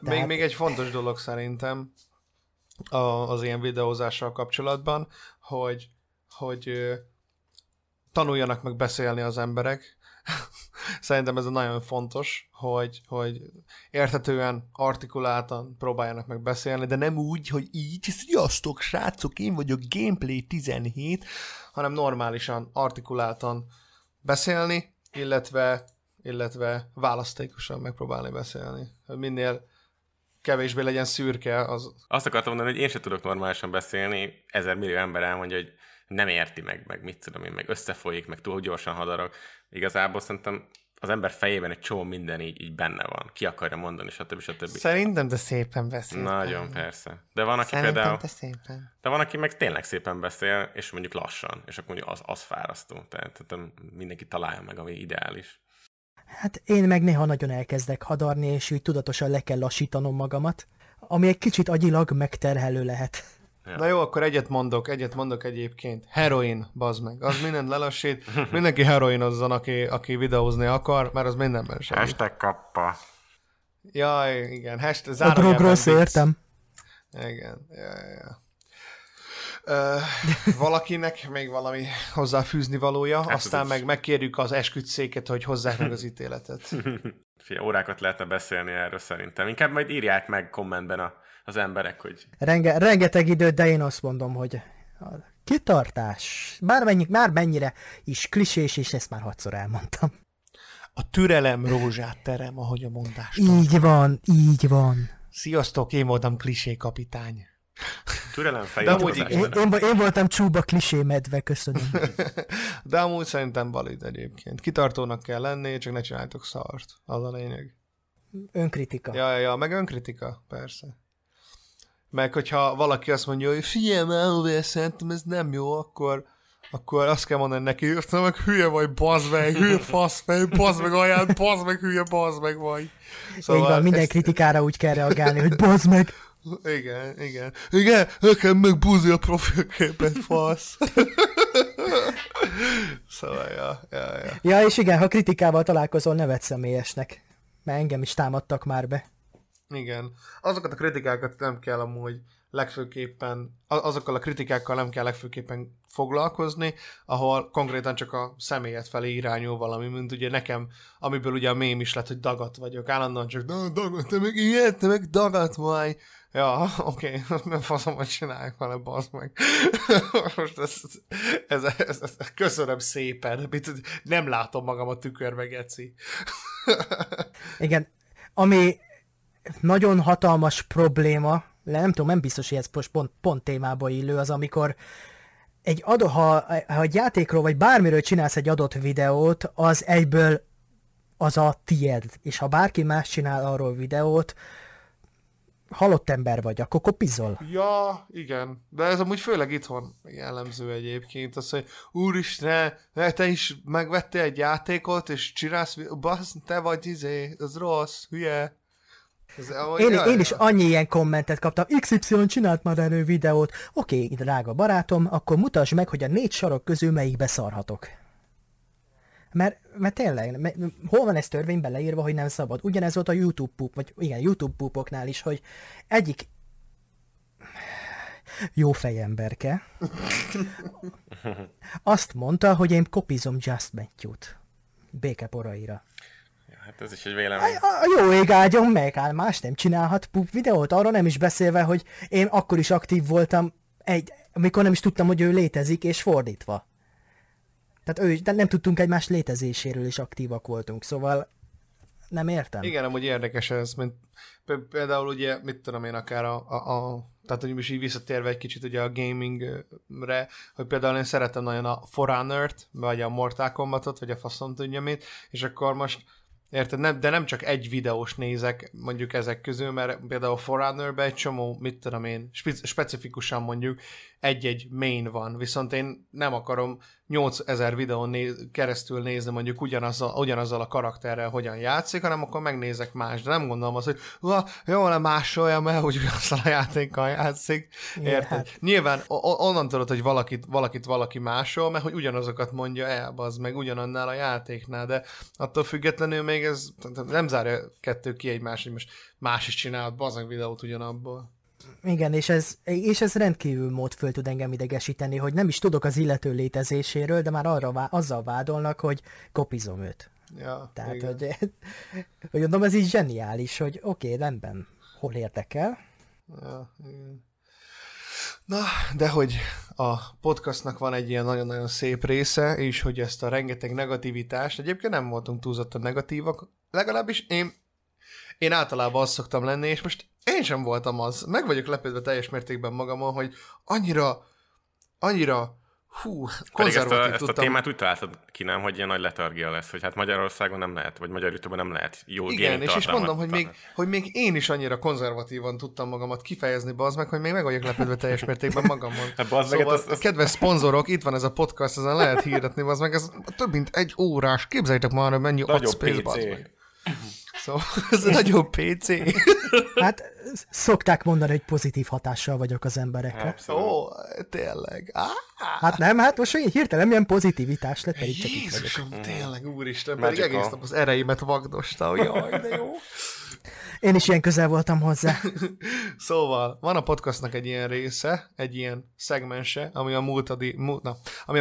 igen. Még egy fontos dolog szerintem az ilyen videózással kapcsolatban, hogy tanuljanak meg beszélni az emberek. Szerintem ez nagyon fontos, hogy érthetően, artikuláltan próbáljanak meg beszélni, de nem úgy, hogy így, sziasztok srácok, én vagyok Gameplay 17, hanem normálisan, artikuláltan beszélni, illetve választékosan megpróbálni beszélni. Minél kevésbé legyen szürke az... Azt akartam mondani, hogy én sem tudok normálisan beszélni, 1000 millió ember elmondja, hogy nem érti meg mit tudom én, meg összefolyik, meg túl gyorsan hadarog. Igazából szerintem az ember fejében egy csomó minden így benne van. Ki akarja mondani, stb. Szerintem, de szépen beszél. Nagyon, persze. De van, aki szerintem például... De van, aki meg tényleg szépen beszél, és mondjuk lassan, és akkor mondjuk az fárasztó. Tehát mindenki találja meg, ami ideális. Hát én meg néha nagyon elkezdek hadarni, és úgy tudatosan le kell lassítanom magamat, ami egy kicsit agyilag megterhelő lehet. Ja. Na jó, akkor egyet mondok egyébként. Heroin, bazd meg. Az mindent lelassít. Mindenki heroinozzon, aki videózni akar, mert az mindenben segít. Hashtag kappa. Jaj, igen. A drogról szértem. Igen, jaj. Valakinek még valami hozzáfűzni valója, hát aztán meg megkérjük az esküdtszéket, hogy hozzák meg az ítéletet. Órákat lehetne beszélni erről szerintem. Inkább majd írják meg kommentben az emberek, hogy... Rengeteg időt, de én azt mondom, hogy a kitartás, bármennyire is klisés, és ezt már 6-szor elmondtam. A türelem rózsát terem, ahogy a mondás. Így van. Sziasztok, én voltam klisé kapitány. Türelem fejlődés. Én voltam Csúb a klisé medve, köszönöm. De amúgy szerintem valid egyébként. Kitartónak kell lenni, csak ne csináljátok szart. Az a lényeg. Önkritika. Ja, meg önkritika, persze. Meg hogyha valaki azt mondja, hogy figyelj már, hogy szerintem ez nem jó, akkor azt kell mondani neki, aztán meg hülye vagy, bazd meg, hülye fasz meg, bazd meg ajánl, bazd meg, hülye, bazd meg vagy. Szóval így van, minden kritikára úgy kell reagálni, hogy bazd meg. Igen, nekem meg búzi a profilképet, fasz. Szóval, ja. Ja, és igen, ha kritikával találkozol, ne vedd személyesnek, mert engem is támadtak már be. Igen. Azokat a kritikákat nem kell amúgy legfőképpen, azokkal a kritikákkal nem kell legfőképpen foglalkozni, ahol konkrétan csak a személyed felé irányul valami, mint ugye nekem, amiből ugye a mém is lett, hogy dagat vagyok, állandóan csak dagat, te meg ilyet, te meg dagat vagy. Ja, oké, nem faszom, hogy csinálják vele, bazd meg. Most ez köszönöm szépen, nem látom magam a tükörbe, geci. Igen, ami nagyon hatalmas probléma, nem tudom, nem biztos, hogy ez pont témába illő, az amikor ha egy játékról vagy bármiről csinálsz egy adott videót, az egyből az a tied, és ha bárki más csinál arról videót, halott ember vagy, akkor kopizol. Ja, igen. De ez amúgy főleg itthon jellemző egyébként. Az, hogy úristen, te is megvettél egy játékot, és csinálsz, basz, te vagy az rossz, hülye. Én is annyi ilyen kommentet kaptam, XY csinált már elő videót, oké, drága barátom, akkor mutasd meg, hogy a 4 sarok közül melyikbe szarhatok. Mert tényleg, hol van ez törvényben leírva, hogy nem szabad? Ugyanez volt a YouTube poop, vagy igen, YouTube poopoknál is, hogy egyik jó fejemberke, azt mondta, hogy én kopizom Jazz Mattyót békeporaira. Ja, hát ez is egy vélemény. A jó ég áldjon meg, áll, más nem csinálhat pup videót, arról nem is beszélve, hogy én akkor is aktív voltam, amikor nem is tudtam, hogy ő létezik, és fordítva. Tehát de nem tudtunk egymás létezéséről, és aktívak voltunk, szóval nem értem. Igen, amúgy érdekes ez, mint például ugye, mit tudom én, akár tehát hogy is így visszatérve egy kicsit ugye a gamingre, hogy például én szeretem nagyon a Forerunnert, vagy a Mortal Kombatot, vagy a faszom tudja mit, és akkor most, érted, de nem csak egy videós nézek mondjuk ezek közül, mert például a Forerunnerben egy csomó, mit tudom én, specifikusan mondjuk egy-egy main van, viszont én nem akarom 8000 videón keresztül nézni mondjuk ugyanazzal a karakterrel hogyan játszik, hanem akkor megnézek más, de nem gondolom azt, hogy jó, nem másolja el, hogy ugyanazzal a játékkal játszik, érted? Hát. Nyilván onnan tudod, hogy valakit valaki másol, mert hogy ugyanazokat mondja el, bazd meg ugyanannál a játéknál, de attól függetlenül még ez nem zárja kettő ki egymást, hogy most más is csinált bazd videót ugyanabból. Igen, és ez rendkívül mód föl tud engem idegesíteni, hogy nem is tudok az illető létezéséről, de már azzal vádolnak, hogy kopizom őt. Ja, tehát, hogy mondom, ez így zseniális, hogy oké, rendben, hol érdekel. Ja, igen. Na, de hogy a podcastnak van egy ilyen nagyon-nagyon szép része, és hogy ezt a rengeteg negativitást, egyébként nem voltunk túlzottan negatívak, legalábbis én általában az szoktam lenni, és most én sem voltam az. Meg vagyok lepődve teljes mértékben magamon, hogy annyira konzervatív tudtam. Ezt a témát úgy találtad ki, nem, hogy ilyen nagy letargia lesz, hogy hát Magyarországon nem lehet, vagy magyar YouTube-on nem lehet jó gaming tartalmat. Igen, és mondom, hogy még én is annyira konzervatívan tudtam magamat kifejezni, bazd meg, hogy még meg vagyok lepődve teljes mértékben magamon. Szóval, kedves szponzorok, itt van ez a podcast, ezen lehet hirdetni, bazd meg, ez több mint egy órás, képzeljétek már, hogy mennyi adspace, bazd meg. Szóval ez nagyon PC. Hát szokták mondani, hogy pozitív hatással vagyok az emberekre. Ó, tényleg. Hát nem, hát most én hirtelen milyen pozitivitás lett, pedig csak itt vagyok. Jézusom, tényleg, úristen, pedig egész nap az ereimet vagdostam. Jaj, de jó. Én is ilyen közel voltam hozzá. Szóval, van a podcastnak egy ilyen része, egy ilyen szegmense, ami a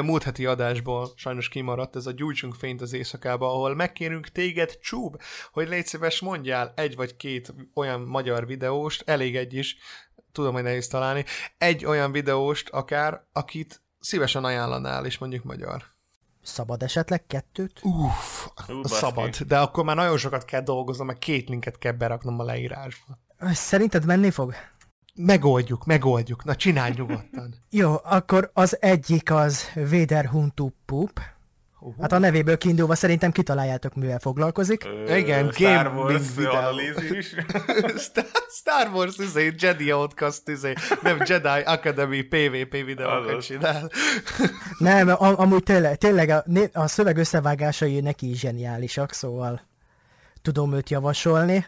múlt heti adásból sajnos kimaradt, ez a Gyújtsunk fényt az éjszakába, ahol megkérünk téged, Csúb, hogy légy szíves, mondjál egy vagy két olyan magyar videóst, elég egy is, tudom, hogy nehéz találni, egy olyan videóst akár, akit szívesen ajánlanál, és mondjuk magyar. Szabad esetleg kettőt? Uff, szabad, de akkor már nagyon sokat kell dolgoznom, mert 2 linket kell beraknom a leírásba. Szerinted menni fog? Megoldjuk, na csinálj nyugodtan. Jó, akkor az egyik az Véderhuntupup. Hát a nevéből kiindulva szerintem kitaláljátok, mivel foglalkozik. Igen, Star Wars analízis. Star Wars Jedi Outcast, nem Jedi Academy PvP videókat csinál. Nem, amúgy tényleg a szöveg összevágásai neki is zseniálisak, szóval tudom őt javasolni.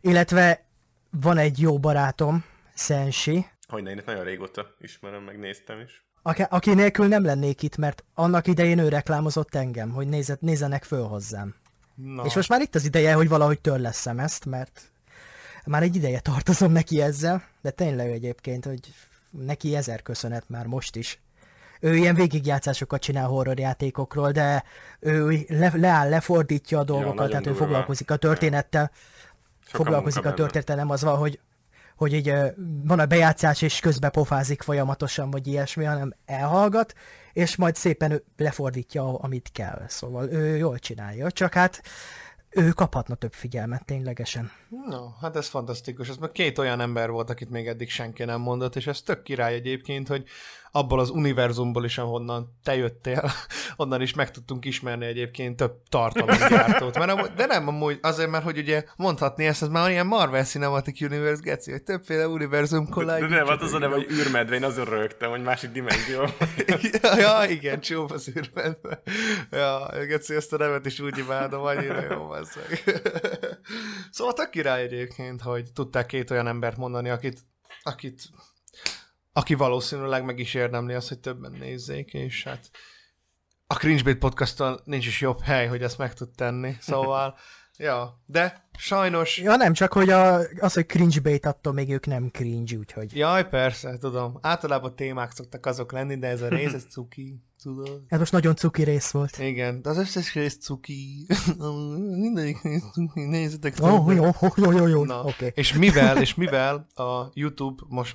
Illetve van egy jó barátom, Szensi. Hogyne, én itt nagyon régóta ismerem, megnéztem is. Aki nélkül nem lennék itt, mert annak idején ő reklámozott engem, hogy nézzenek föl hozzám. No. És most már itt az ideje, hogy valahogy törlesszem ezt, mert már egy ideje tartozom neki ezzel, de tényleg egyébként, hogy neki 1000 köszönet már most is. Ő ilyen végigjátszásokat csinál horrorjátékokról, de ő lefordítja a dolgokat, tehát ő foglalkozik a történettel. Foglalkozik a történettel, nem az van, hogy így van a bejátszás, és közbe pofázik folyamatosan, vagy ilyesmi, hanem elhallgat, és majd szépen lefordítja, amit kell. Szóval ő jól csinálja, csak hát ő kaphatna több figyelmet ténylegesen. No, hát ez fantasztikus. Ez meg 2 olyan ember volt, akit még eddig senki nem mondott, és ez tök király egyébként, hogy abból az univerzumból is, ahonnan te jöttél, onnan is meg tudtunk ismerni egyébként több tartalomgyártót. De nem amúgy, azért mert, hogy ugye mondhatni ezt, ez már ilyen Marvel Cinematic Universe geci, hogy többféle univerzum kollágy. De nem, hát az a neve, hogy Őrmedve, én azért rögtem, hogy másik dimenzió. Ja, igen, Csúb az Őrmedve. Ja, geci, ezt a nevet is úgy imádom, annyira jó az meg. Szóval tök király egyébként, hogy tudták 2 olyan embert mondani, aki valószínűleg meg is érdemli azt, hogy többen nézzék, és hát a CringeBait Podcasttól nincs is jobb hely, hogy ezt meg tud tenni, szóval Ja, de sajnos... Ja nem, csak hogy az, hogy cringebait, attól még ők nem cringe, úgyhogy... Jaj, persze, tudom. Általában témák szoktak azok lenni, de ez a rész, ez cuki, tudod? Ez most nagyon cuki rész volt. Igen, de az összes rész cuki. Mindegyik rész cuki, nézzetek. Jó. Na, okay. És mivel a YouTube most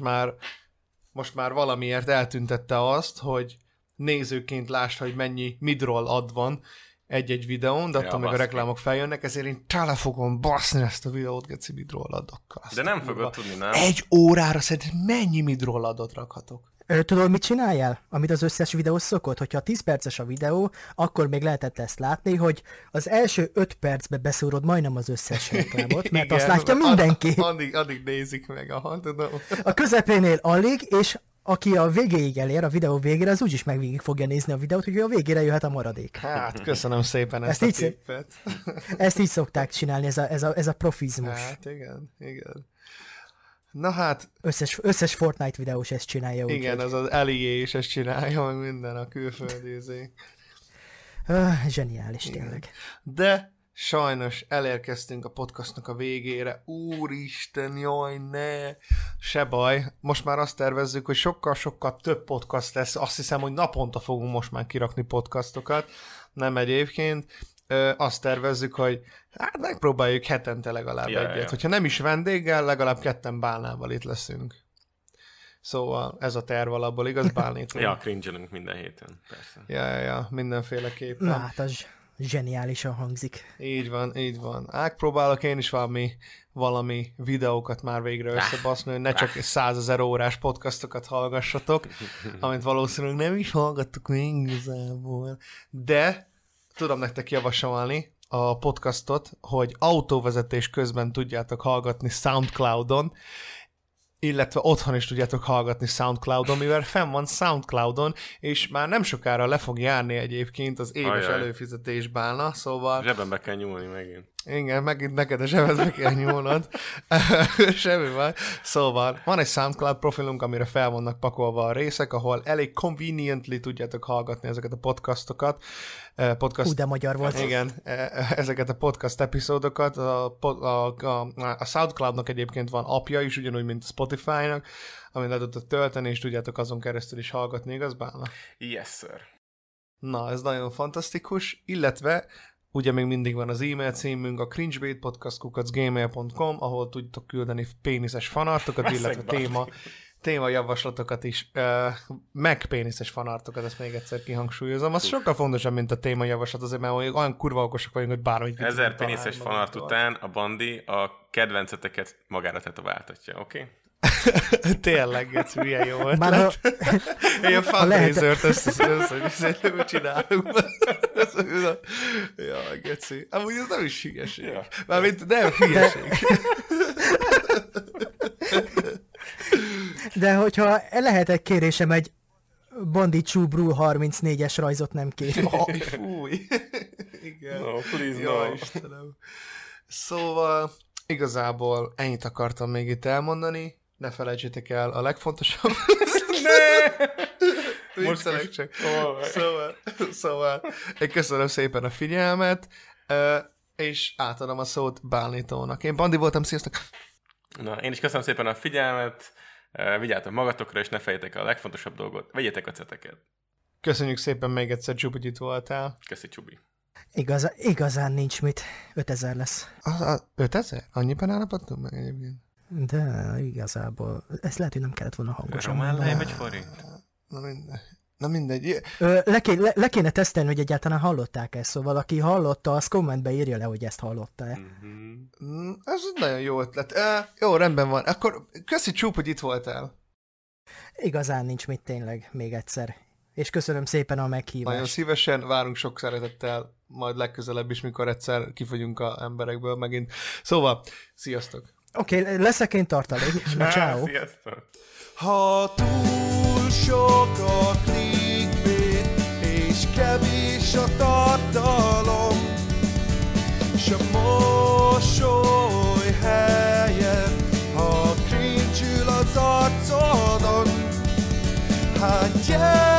már valamiért eltüntette azt, hogy nézőként lásd, hogy mennyi midroll ad van egy-egy videón, de attól meg a reklámok feljönnek, ezért én tele fogom baszni ezt a videót, geci midroll adokkal. De nem fogod tudni, nem? 1 órára szerinted mennyi midroll adot rakhatok? Tudod, mit csináljál? Amit az összes videó szokott? Hogyha 10 perces a videó, akkor még lehetett ezt látni, hogy az első 5 percbe beszúrod majdnem az összes reklámot, mert igen, azt látja mindenki. Addig nézik meg, tudom. A közepénél alig, és aki a végéig elér, a videó végére, az úgyis meg végig fogja nézni a videót, hogy a végére jöhet a maradék. Hát, köszönöm szépen ezt a tippet. Ezt így szokták csinálni, ez a profizmus. Hát, igen. Na hát... Összes Fortnite videós ezt csinálja. Igen, úgy, az Ellie is ezt csinálja, meg minden a külföldizék. Zseniális, tényleg. De sajnos elérkeztünk a podcastnak a végére. Úristen, jaj, ne! Se baj. Most már azt tervezzük, hogy sokkal-sokkal több podcast lesz. Azt hiszem, hogy naponta fogunk most már kirakni podcastokat. Nem egyébként. Azt tervezzük, hogy hát megpróbáljuk hetente legalább egyet. Hogyha nem is vendéggel, legalább 2 bálnával itt leszünk. Szóval ez a terv alapból, igaz, bálnét? Ja, cringe-elünk minden héten, persze. Ja, mindenféleképpen. Hát az zseniálisan hangzik. Így van. Próbálok én is valami videókat már végre összebaszni, hogy ne csak 100 000 órás podcastokat hallgassatok, amit valószínűleg nem is hallgattuk még igazából. De tudom nektek javasolni a podcastot, hogy autóvezetés közben tudjátok hallgatni SoundCloudon, illetve otthon is tudjátok hallgatni SoundCloudon, mivel fenn van SoundCloudon, és már nem sokára le fog járni egyébként az éves előfizetés bálna, szóval... Zsebembe kell nyúlni megint. Igen, megint neked a zsebedbe kell nyúlnod. Semmi van. Szóval van egy SoundCloud profilunk, amire fel vannak pakolva a részek, ahol elég conveniently tudjátok hallgatni ezeket a podcastokat. De magyar volt. Igen, ezeket a podcast epizódokat. A SoundCloudnak egyébként van appja is, ugyanúgy, mint a Spotify-nak, amit le tudtok tölteni, és tudjátok azon keresztül is hallgatni, igaz, Bálna? Yes, sir. Na, ez nagyon fantasztikus, illetve ugye még mindig van az e-mail címünk, a CringeBaitPodcast@gmail.com, ahol tudtok küldeni péniszes fanartokat, illetve témajavaslatokat is, meg péniszes fanartokat, ezt még egyszer kihangsúlyozom. Az sokkal fontosabb, mint a témajavaslat, azért mert olyan kurva okosak vagyunk, hogy bármit... 1000 péniszes fanart után a Bandi a kedvenceteket magára tetováltatja, oké? Okay? Tényleg, Götz, milyen jó ötlet. Ilyen fundraisert össze csinálunk. Jaj, Götzi. Amúgy ez nem is hülyeség. Mármint nem hülyeség. De hogyha lehetek, kérésem egy Bandi Csúb 34-es rajzot nem kér. Jaj, fúj. Igen. No, please, jaj, no. Istenem. Szóval... Igazából ennyit akartam még itt elmondani, ne felejtsétek el a legfontosabb... ne! Most csak. Szóval, én köszönöm szépen a figyelmet, és átadom a szót Bálnitónak. Én Bandi voltam, sziasztok! Na, én is köszönöm szépen a figyelmet, vigyázzatok magatokra, és ne felejtsétek el a legfontosabb dolgot, vegyetek a ceteket. Köszönjük szépen még egyszer, Csub, hogy itt voltál. Köszi, Csubi. Igazán nincs mit. 5000 lesz. 5000? Annyiban állapodtunk meg egyébként? De igazából. Ezt lehet, hogy nem kellett volna hangosan. Román egy forint. Na mindegy. Le kéne tesztelni, hogy egyáltalán hallották ezt, szóval aki hallotta, az kommentbe írja le, hogy ezt hallotta-e. Mm-hmm. Ez nagyon jó ötlet. Jó, rendben van. Akkor köszi, Csúp, hogy itt voltál. Igazán nincs mit, tényleg, még egyszer. És köszönöm szépen a meghívást. Nagyon szívesen, várunk sok szeretettel, majd legközelebb is, mikor egyszer kifogyunk a emberekből megint. Szóval, sziasztok! Oké, leszek én tartalék. Ciao. Sziasztok! Ha túl sok a clickbait, és kevés a tartalom, és a mosoly helyen, ha cringe-ül az arcodon, hát gyere!